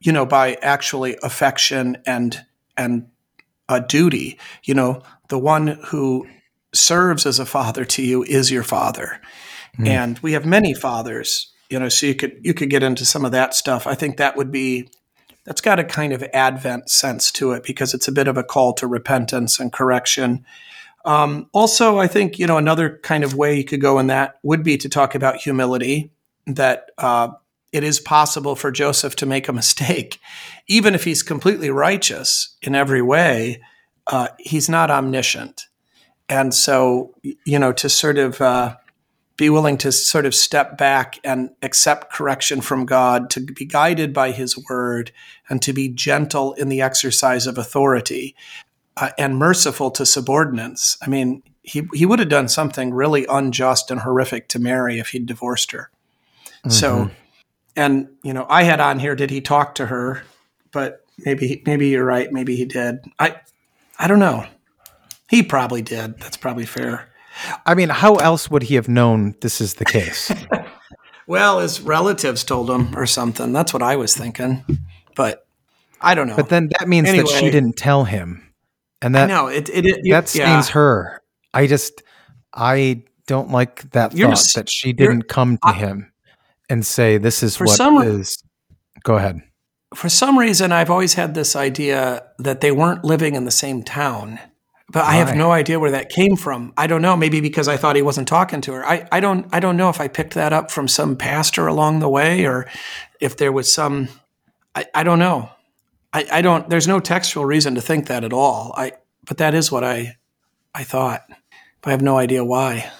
you know, by actually affection and. and a duty. You know, the one who serves as a father to you is your father. Mm. And we have many fathers, you know, so you could, you could get into some of that stuff. I think that would be, that's got a kind of Advent sense to it because it's a bit of a call to repentance and correction. Um, also, I think, you know, another kind of way you could go in that would be to talk about humility, that, uh, it is possible for Joseph to make a mistake. Even if he's completely righteous in every way, uh, he's not omniscient. And so, you know, to sort of uh, be willing to sort of step back and accept correction from God, to be guided by his word, and to be gentle in the exercise of authority uh, and merciful to subordinates. I mean, he, he would have done something really unjust and horrific to Mary if he'd divorced her. Mm-hmm. So... And, you know, I had on here, did he talk to her? But maybe maybe you're right. Maybe he did. I I don't know. He probably did. That's probably fair. I mean, how else would he have known this is the case? Well, his relatives told him or something. That's what I was thinking. But I don't know. But then that means anyway, that she didn't tell him. And that, I know, it, it, it, that stains yeah. her. I just, I don't like that you're thought just, that she didn't come to I, him. And say, this is for what some, is. Go ahead. For some reason, I've always had this idea that they weren't living in the same town. But Why? I have no idea where that came from. I don't know. Maybe because I thought he wasn't talking to her. I, I don't I don't know if I picked that up from some pastor along the way or if there was some – I don't know. I, I don't – there's no textual reason to think that at all. I But that is what I I thought. But I have no idea why.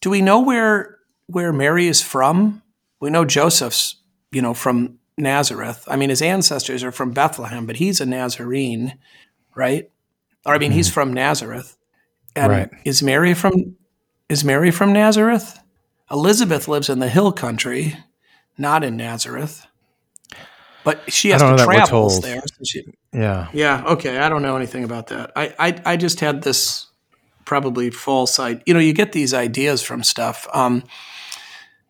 Do we know where where Mary is from? We know Joseph's, you know, from Nazareth. I mean, his ancestors are from Bethlehem, but he's a Nazarene, right? Or I mean, mm-hmm. he's from Nazareth. And right. is Mary from is Mary from Nazareth? Elizabeth lives in the hill country, not in Nazareth. But she has to travel there. So she, yeah. Yeah. Okay. I don't know anything about that. I, I I just had this probably false idea. You know, you get these ideas from stuff, um,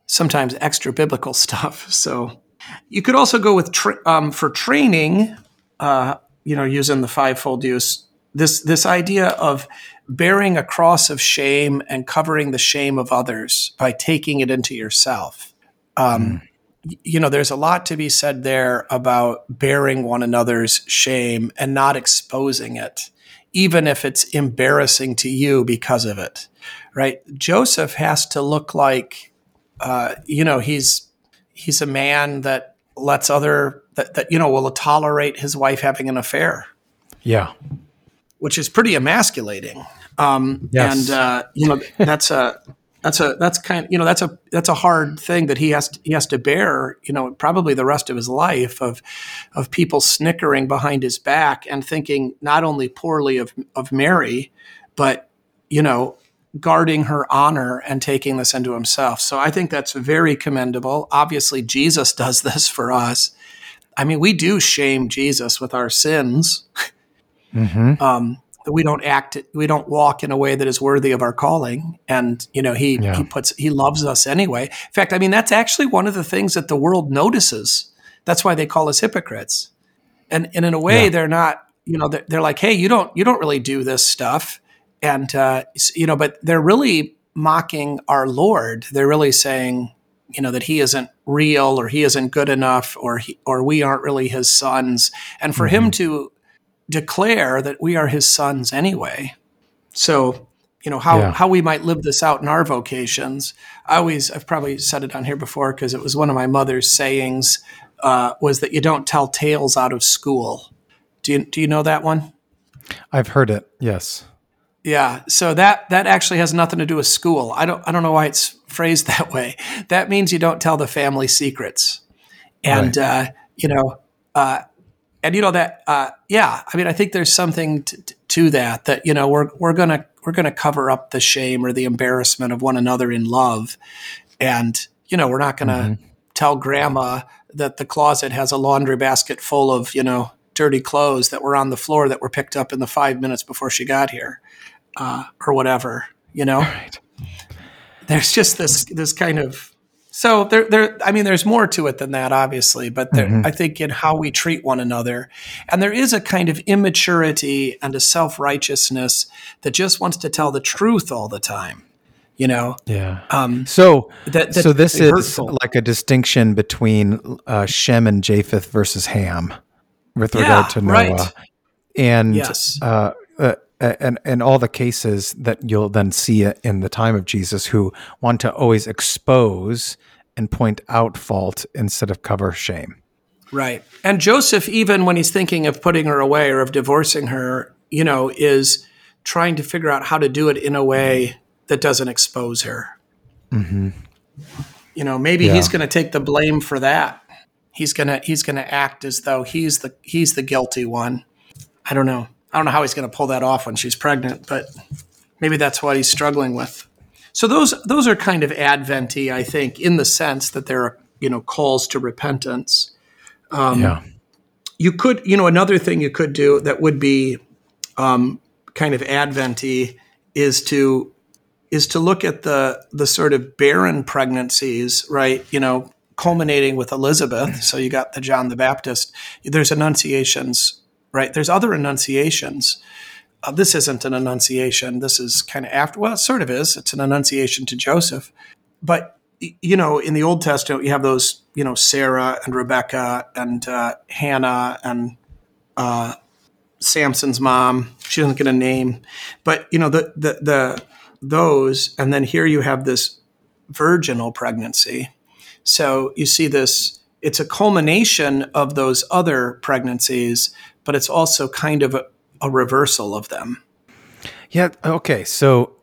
sometimes extra biblical stuff. So you could also go with tra- um, for training. Uh, you know, using the fivefold use. This this idea of bearing a cross of shame and covering the shame of others by taking it into yourself. Um, mm. You know, there's a lot to be said there about bearing one another's shame and not exposing it, even if it's embarrassing to you because of it, right? Joseph has to look like, uh, you know, he's he's a man that lets other, that, that, you know, will tolerate his wife having an affair. Yeah. Which is pretty emasculating. Um, yes. And, uh, you know, that's a... That's a that's kind you know that's a that's a hard thing that he has to, he has to bear, you know, probably the rest of his life, of of people snickering behind his back and thinking not only poorly of of Mary, but, you know, guarding her honor and taking this into himself. So I think that's very commendable. Obviously, Jesus does this for us. I mean, we do shame Jesus with our sins. Mm-hmm. Um, we don't act, we don't walk in a way that is worthy of our calling. And, you know, he, yeah. he puts, he loves us anyway. In fact, I mean, that's actually one of the things that the world notices. That's why they call us hypocrites. And, and in a way yeah. they're not, you know, they're, they're like, hey, you don't, you don't really do this stuff. And, uh, you know, but they're really mocking our Lord. They're really saying, you know, that he isn't real, or he isn't good enough, or he, or we aren't really his sons. And for mm-hmm. him to declare that we are his sons anyway. So, you know, how, yeah. how we might live this out in our vocations. I always, I've probably said it on here before, because it was one of my mother's sayings, uh, was that you don't tell tales out of school. Do you, do you know that one? I've heard it. Yes. Yeah. So that, that actually has nothing to do with school. I don't, I don't know why it's phrased that way. That means you don't tell the family secrets. And, right. uh, you know, uh, And, you know, that, uh, yeah, I mean, I think there's something t- t- to that, that, you know, we're, we're going to, we're going to cover up the shame or the embarrassment of one another in love. And, you know, we're not going to mm-hmm. tell grandma that the closet has a laundry basket full of, you know, dirty clothes that were on the floor that were picked up in the five minutes before she got here, uh, or whatever, you know, right. There's just this, this kind of, So there, there. I mean, there's more to it than that, obviously, but there, mm-hmm. I think in how we treat one another, and there is a kind of immaturity and a self-righteousness that just wants to tell the truth all the time, you know. Yeah. Um, so, that, that so this is hurtful. Like a distinction between uh, Shem and Japheth versus Ham, with regard yeah, to Noah, right. and yes. uh, uh, And, and all the cases that you'll then see in the time of Jesus, who want to always expose and point out fault instead of cover shame. Right. And Joseph, even when he's thinking of putting her away or of divorcing her, you know, is trying to figure out how to do it in a way that doesn't expose her. Mm-hmm. You know, maybe yeah. he's going to take the blame for that. He's going to he's going to act as though he's the he's the guilty one. I don't know. I don't know how he's going to pull that off when she's pregnant, but maybe that's what he's struggling with. So those those are kind of Advent-y, I think, in the sense that there are, you know, calls to repentance. Um, yeah. You could, you know, another thing you could do that would be um, kind of Advent-y is to is to look at the the sort of barren pregnancies, right? You know, culminating with Elizabeth. So you got the John the Baptist. There's annunciations. Right. There's other annunciations. Uh, this isn't an annunciation. This is kind of after, well, it sort of is. It's an annunciation to Joseph. But, you know, in the Old Testament, you have those, you know, Sarah and Rebecca and uh, Hannah and uh, Samson's mom. She doesn't get a name. But, you know, the, the, the those. And then here you have this virginal pregnancy. So you see this, it's a culmination of those other pregnancies, but it's also kind of a, a reversal of them. Yeah. Okay. So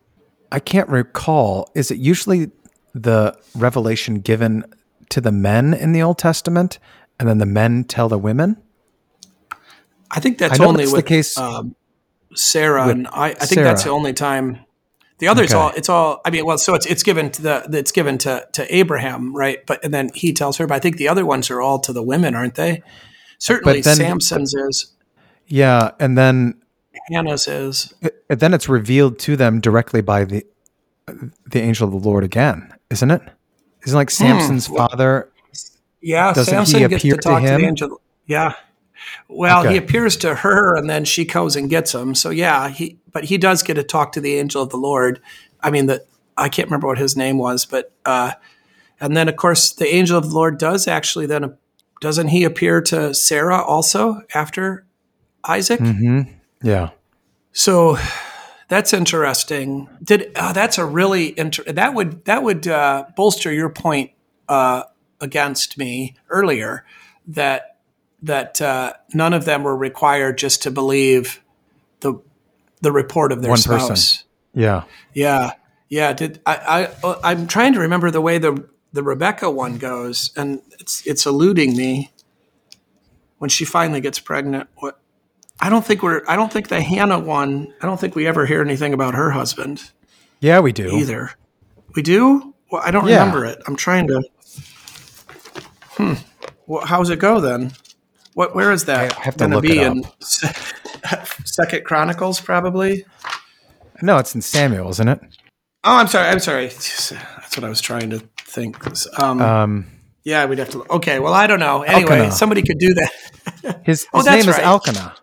I can't recall, is it usually the revelation given to the men in the Old Testament and then the men tell the women? I think that's I know only that's with the case um, Sarah. With and I, I think Sarah. That's the only time The others okay. all it's all I mean well so it's it's given to the it's given to to Abraham, right? But and then he tells her, but I think the other ones are all to the women, aren't they? Certainly then, Samson's is. Yeah, and then Hannah's is. It, and then it's revealed to them directly by the the angel of the Lord again, isn't it? Isn't like Samson's hmm. father Yeah, doesn't Samson he gets appear to talk to, him? to the angel. Yeah. Well, okay. he appears to her, and then she goes and gets him. So yeah, he but he does get to talk to the angel of the Lord. I mean, the, I can't remember what his name was, but uh, and then of course the angel of the Lord does actually then doesn't he appear to Sarah also after Isaac? Mm-hmm. Yeah. So that's interesting. Did uh, that's a really inter- that would that would uh, bolster your point uh, against me earlier that. that uh, none of them were required just to believe the the report of their One spouse. Person. Yeah. Yeah. Yeah. Did I, I, I'm trying to remember the way the, the Rebecca one goes, and it's it's eluding me when she finally gets pregnant. What I don't think we're I don't think the Hannah one, I don't think we ever hear anything about her husband. Yeah, we do. Either. We do? Well, I don't yeah. remember it. I'm trying to Hmm. Well, how's it go then? What? Where is that I have to look be it up. In Second Chronicles, probably? No, it's in Samuel, isn't it? Oh, I'm sorry. I'm sorry. That's what I was trying to think. Um, um, yeah, we'd have to look. Okay, well, I don't know. Anyway, Elkanah. Somebody could do that. his his oh, name right. is Elkanah.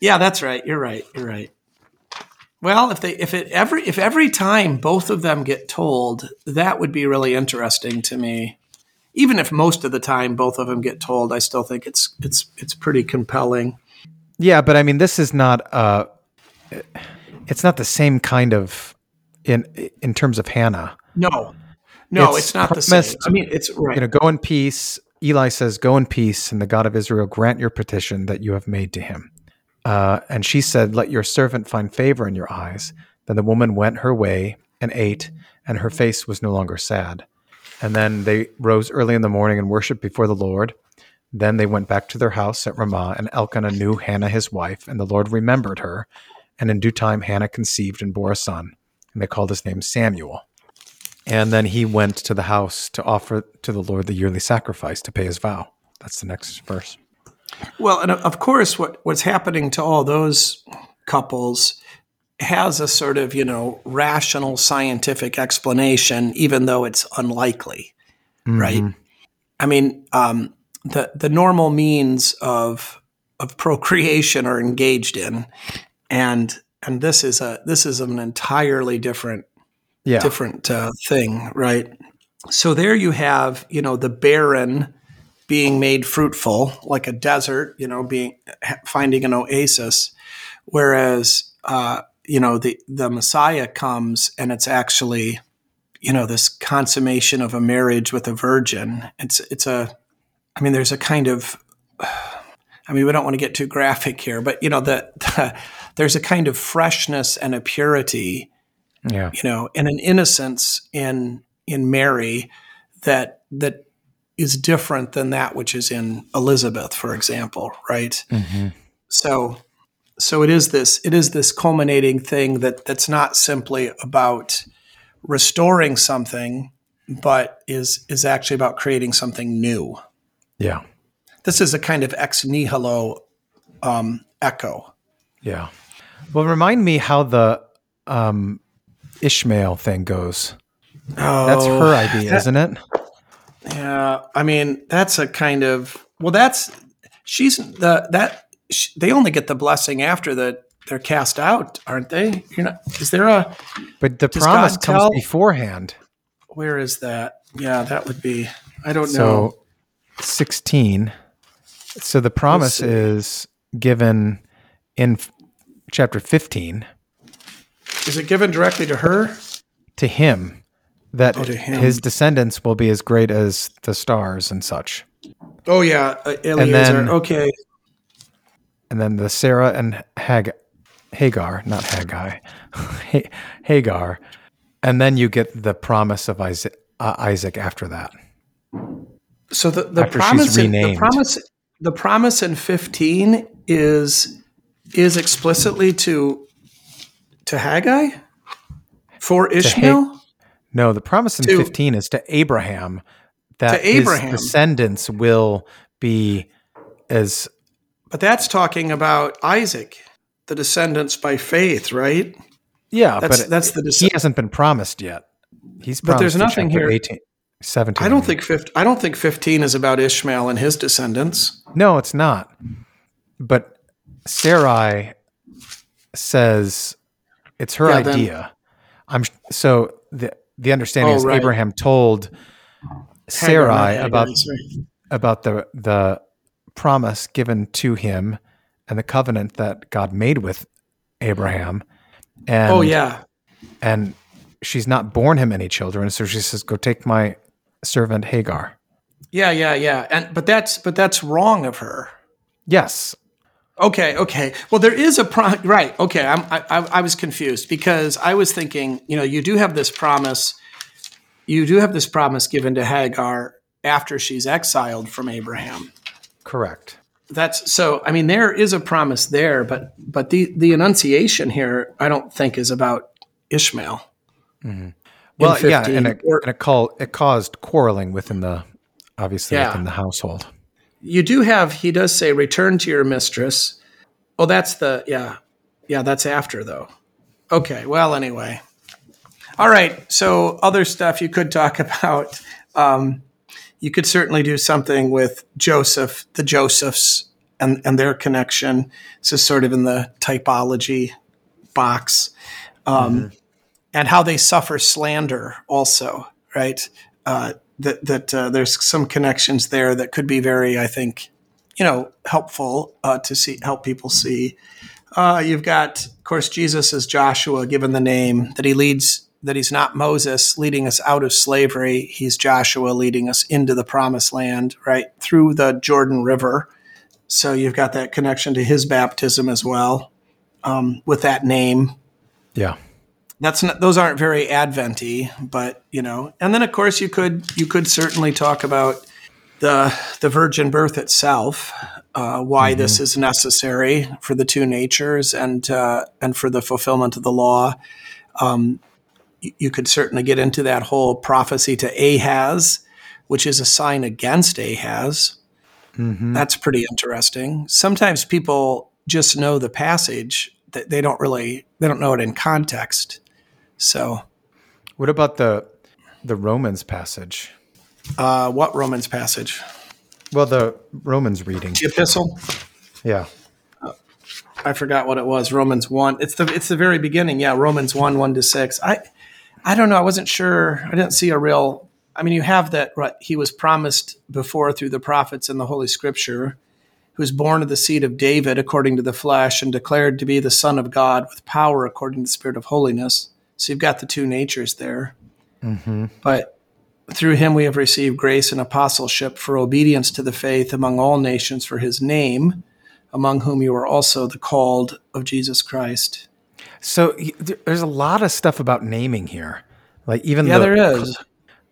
Yeah, that's right. You're right. You're right. Well, if they, if it every, if every time both of them get told, that would be really interesting to me. Even if most of the time both of them get told, I still think it's it's it's pretty compelling. Yeah, but I mean, this is not uh, it's not the same kind of in in terms of Hannah. No, no, it's, it's not promised, the same. I mean, it's right. You know, go in peace. Eli says, "Go in peace, and the God of Israel grant your petition that you have made to Him." Uh, and she said, "Let your servant find favor in your eyes." Then the woman went her way and ate, and her face was no longer sad. And then they rose early in the morning and worshipped before the Lord. Then they went back to their house at Ramah, and Elkanah knew Hannah his wife, and the Lord remembered her. And in due time, Hannah conceived and bore a son, and they called his name Samuel. And then he went to the house to offer to the Lord the yearly sacrifice to pay his vow. That's the next verse. Well, and of course, what, what's happening to all those couples has a sort of, you know, rational scientific explanation, even though it's unlikely, mm-hmm. right? I mean, um, the the normal means of of procreation are engaged in, and and this is a this is an entirely different yeah. different uh, thing, right? So there you have, you know, the barren being made fruitful, like a desert, you know, being finding an oasis, whereas uh, you know, the, the Messiah comes and it's actually, you know, this consummation of a marriage with a virgin. It's, it's a, I mean, there's a kind of, I mean, we don't want to get too graphic here, but you know, the, the there's a kind of freshness and a purity, yeah. you know, and an innocence in, in Mary that, that is different than that which is in Elizabeth, for example. Right. Mm-hmm. So, So it is this it is this culminating thing that, that's not simply about restoring something, but is is actually about creating something new. Yeah. This is a kind of ex nihilo um, echo. Yeah. Well, remind me how the um, Ishmael thing goes. Oh, that's her idea, that, isn't it? Yeah. I mean, that's a kind of well, that's she's the that. They only get the blessing after that they're cast out, aren't they? You're not, is there a? But the promise comes tell? beforehand. Where is that? Yeah, that would be. I don't so, know. sixteen So the promise is given in chapter fifteen. Is it given directly to her? To him, that oh, to him. his descendants will be as great as the stars and such. Oh yeah, uh, Eliezer. And then, okay. And then the Sarah and Hag- Hagar, not Haggai, H- Hagar. And then you get the promise of Isaac, uh, Isaac after that. So the, the, promise in, the, promise, the promise in fifteen is is explicitly to to Haggai? For Ishmael? Ha- no, the promise in to, fifteen is to Abraham that to Abraham. his descendants will be as... But that's talking about Isaac, the descendants by faith, right? Yeah, that's, but that's the descend- he hasn't been promised yet. He's promised but there's nothing here. eighteen, seventeen I don't think fifteen, I don't think fifteen is about Ishmael and his descendants. No, it's not. But Sarai says it's her yeah, idea. Then, I'm so the the understanding oh, is right. Abraham told Sarai Hagar, about right. about the the promise given to him and the covenant that God made with Abraham. And, oh yeah, and she's not born him any children, so she says, "Go take my servant Hagar." Yeah, yeah, yeah, and but that's but that's wrong of her. Yes. Okay. Okay. Well, there is a pro- right. Okay. I'm, I I was confused because I was thinking, you know, you do have this promise, you do have this promise given to Hagar after she's exiled from Abraham. Correct. That's so. I mean, there is a promise there, but but the, the enunciation here, I don't think, is about Ishmael. Mm-hmm. Well, fifteen, yeah, and it or, and it, call, it caused quarreling within the obviously yeah. within the household. You do have. He does say, "Return to your mistress." Oh, that's the yeah, yeah. That's after though. Okay. Well, anyway. All right. So other stuff you could talk about. Um, You could certainly do something with Joseph, the Josephs, and, and their connection. This is sort of in the typology box. Um, mm-hmm. And how they suffer slander also, right? Uh, that that uh, there's some connections there that could be very, I think, you know, helpful uh, to see help people see. Uh, you've got, of course, Jesus as Joshua, given the name that he leads. That he's not Moses leading us out of slavery. He's Joshua leading us into the promised land, right? Through the Jordan River. So you've got that connection to his baptism as well, um, with that name. Yeah. That's not, those aren't very Advent-y, but you know, and then of course you could, you could certainly talk about the, the virgin birth itself, uh, why mm-hmm. this is necessary for the two natures and, uh, and for the fulfillment of the law. Um, You could certainly get into that whole prophecy to Ahaz, which is a sign against Ahaz. Mm-hmm. That's pretty interesting. Sometimes people just know the passage that they don't really they don't know it in context. So, what about the the Romans passage? Uh, what Romans passage? Well, the Romans reading, the epistle. Yeah. I forgot what it was. Romans one. It's the it's the very beginning. Yeah, Romans one one to six. I. I don't know. I wasn't sure. I didn't see a real, I mean, you have that, right? He was promised before through the prophets in the Holy Scripture, who's born of the seed of David, according to the flesh, and declared to be the Son of God with power, according to the Spirit of holiness. So you've got the two natures there. Mm-hmm. But through him, we have received grace and apostleship for obedience to the faith among all nations for his name, among whom you are also the called of Jesus Christ. So there's a lot of stuff about naming here, like even yeah, the, there is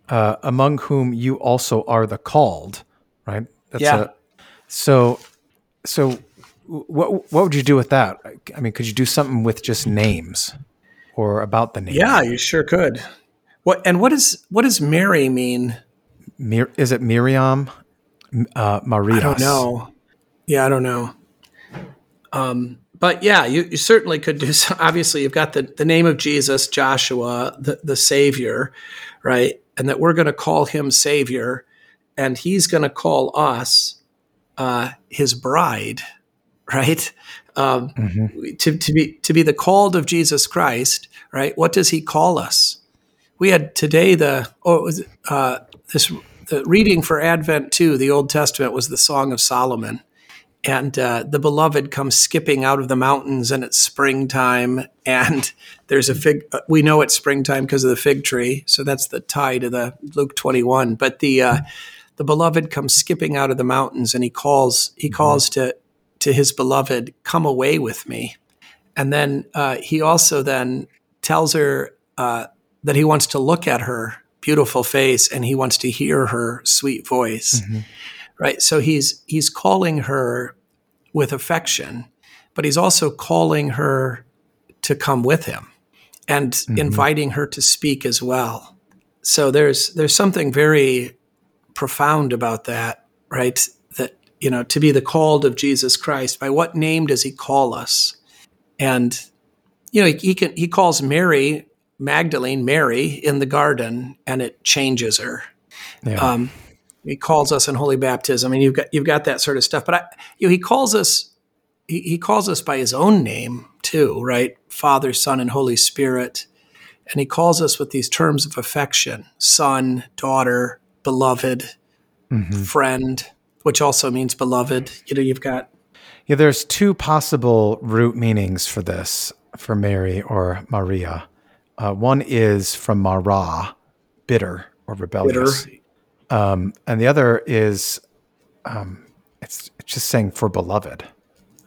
uh, among whom you also are the called, right? That's yeah. A, so, so what what would you do with that? I mean, could you do something with just names or about the name? Yeah, you sure could. What and what is what does Mary mean? Mir- is it Miriam? Uh, Marias? I don't know. Yeah, I don't know. Um. But yeah, you, you certainly could do so. Obviously, you've got the, the name of Jesus, Joshua, the, the Savior, right? And that we're going to call him Savior, and he's going to call us uh, his bride, right? Um, mm-hmm. to, to be to be the called of Jesus Christ, right? What does he call us? We had today the oh it was, uh, this the reading for Advent two. The Old Testament was the Song of Solomon. And uh, the beloved comes skipping out of the mountains, and it's springtime. And there's a fig. We know it's springtime because of the fig tree, so that's the tie to the Luke twenty-one. But the uh, the beloved comes skipping out of the mountains, and he calls. He calls mm-hmm. to to his beloved, "Come away with me." And then uh, he also then tells her uh, that he wants to look at her beautiful face, and he wants to hear her sweet voice. Mm-hmm. Right, so he's he's calling her with affection, but he's also calling her to come with him. and mm-hmm. inviting her to speak as well. So there's there's something very profound about that, right? That, you know, to be the called of Jesus Christ, by what name does he call us? And, you know, he, he, can, he calls Mary, Magdalene, Mary in the garden, and it changes her. Yeah. Um, he calls us in holy baptism, and you've got you've got that sort of stuff. But I, you know, he calls us he, he calls us by his own name too, right? Father, Son, and Holy Spirit, and he calls us with these terms of affection: son, daughter, beloved, mm-hmm. friend, which also means beloved. You know, you've got yeah. There's two possible root meanings for this for Mary or Maria. Uh, one is from Mara, bitter or rebellious. Bitter. Um, and the other is, um, it's, it's just saying for beloved.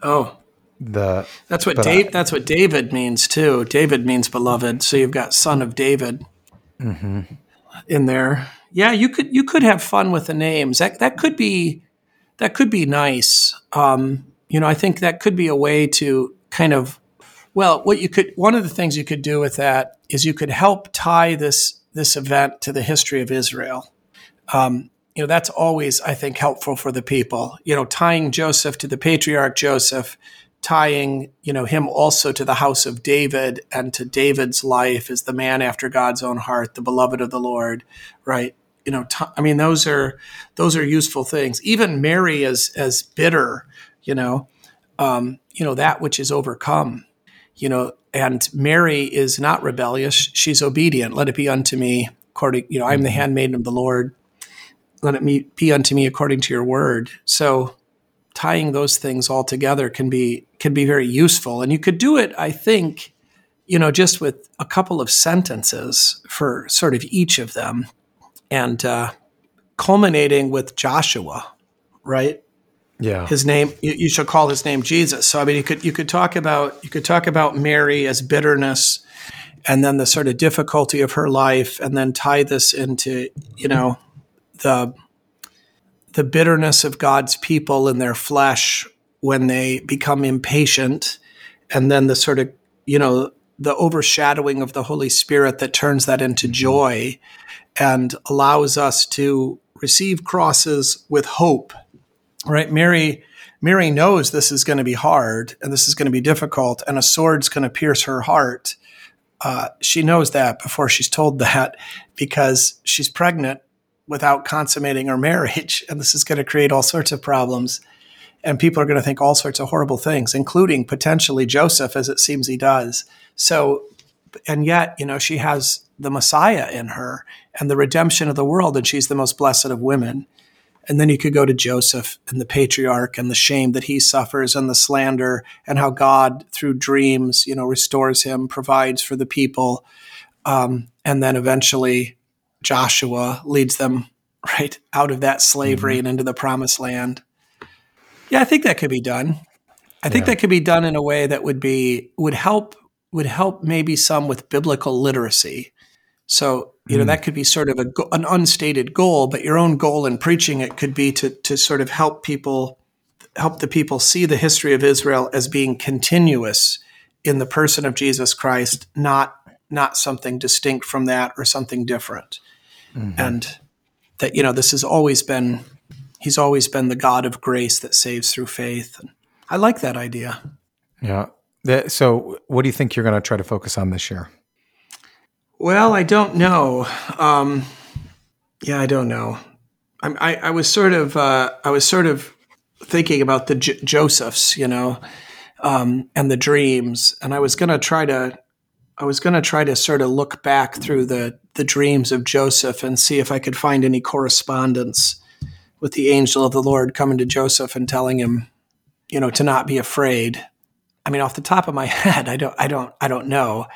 Oh, the that's what Dave, I, that's what David means too. David means beloved. So you've got Son of David mm-hmm. in there. Yeah, you could you could have fun with the names. That that could be that could be nice. Um, you know, I think that could be a way to kind of well, what you could one of the things you could do with that is you could help tie this this event to the history of Israel. Um, you know, that's always, I think, helpful for the people, you know, tying Joseph to the patriarch Joseph, tying, you know, him also to the house of David and to David's life as the man after God's own heart, the beloved of the Lord, right? You know, t- I mean, those are, those are useful things. Even Mary as, as bitter, you know, um, you know, that which is overcome, you know, and Mary is not rebellious. She's obedient. Let it be unto me according, you know, I'm the handmaiden of the Lord. Let it be unto me according to your word. So tying those things all together can be can be very useful. And you could do it, I think, you know, just with a couple of sentences for sort of each of them and uh, culminating with Joshua, right? Yeah. His name, you, you shall call his name Jesus. So, I mean, you could you could talk about you could talk about Mary as bitterness and then the sort of difficulty of her life and then tie this into, you know, the the bitterness of God's people in their flesh when they become impatient, and then the sort of, you know, the overshadowing of the Holy Spirit that turns that into joy and allows us to receive crosses with hope, right? Mary, Mary knows this is going to be hard and this is going to be difficult and a sword's going to pierce her heart. Uh, she knows that before she's told that because she's pregnant without consummating her marriage. And this is going to create all sorts of problems. And people are going to think all sorts of horrible things, including potentially Joseph, as it seems he does. So, and yet, you know, she has the Messiah in her and the redemption of the world, and she's the most blessed of women. And then you could go to Joseph and the patriarch and the shame that he suffers and the slander and how God, through dreams, you know, restores him, provides for the people. Um, and then eventually Joshua leads them right out of that slavery mm-hmm. and into the promised land. Yeah, I think that could be done. I yeah. think that could be done in a way that would be would help would help maybe some with biblical literacy. So, you mm. know, that could be sort of a, an unstated goal, but your own goal in preaching it could be to to sort of help people help the people see the history of Israel as being continuous in the person of Jesus Christ, not not something distinct from that or something different. Mm-hmm. And that, you know, this has always been, he's always been the God of grace that saves through faith. And I like that idea. Yeah. So what do you think you're going to try to focus on this year? Well, I don't know. Um, yeah, I don't know. I'm, I, I was sort of, uh, I was sort of thinking about the J- Josephs, you know, um, and the dreams. And I was going to try to, I was going to try to sort of look back through the, the dreams of Joseph and see if I could find any correspondence with the angel of the Lord coming to Joseph and telling him, you know, to not be afraid. I mean, off the top of my head, I don't, I don't, I don't know,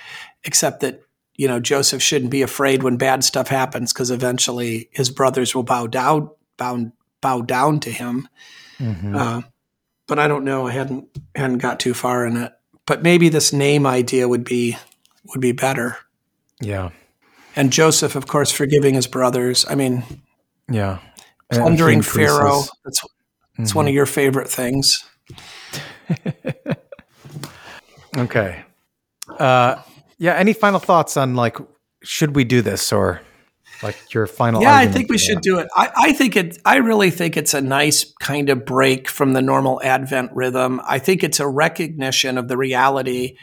except that, you know, Joseph shouldn't be afraid when bad stuff happens because eventually his brothers will bow down, bow, bow down to him. Mm-hmm. Uh, but I don't know. I hadn't, hadn't got too far in it, but maybe this name idea would be, would be better. Yeah. And Joseph, of course, forgiving his brothers. I mean, yeah. Plundering Pharaoh. That's, that's mm-hmm. one of your favorite things. Okay. Uh, Yeah. Any final thoughts on like, should we do this or like your final? Yeah, I think we should do it. I, I think it, I really think it's a nice kind of break from the normal Advent rhythm. I think it's a recognition of the reality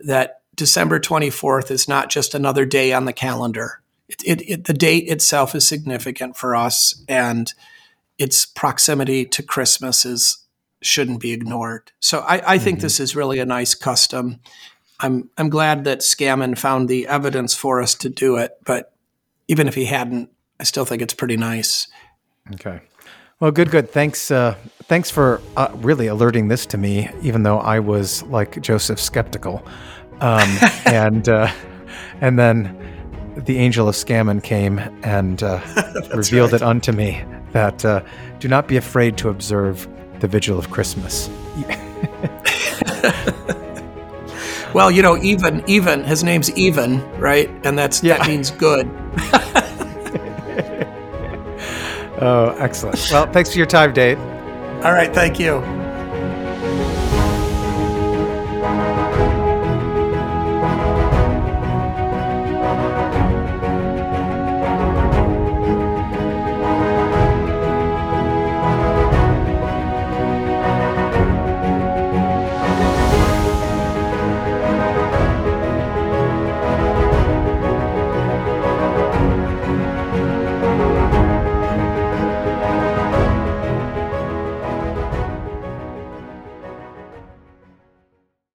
that December twenty-fourth is not just another day on the calendar. It, it, it, the date itself is significant for us, and its proximity to Christmas is shouldn't be ignored. So I, I think mm-hmm. this is really a nice custom. I'm I'm glad that Scammon found the evidence for us to do it, but even if he hadn't, I still think it's pretty nice. Okay. Well, good, good. Thanks uh, thanks for uh, really alerting this to me, even though I was, like Joseph, skeptical. Um, and uh, and then the angel of Scammon came and uh, revealed right. it unto me that uh, do not be afraid to observe the vigil of Christmas. Well, you know, even, even, his name's Even, right? And that's yeah. that means good. Oh, excellent. Well, thanks for your time, Dave. All right, thank you.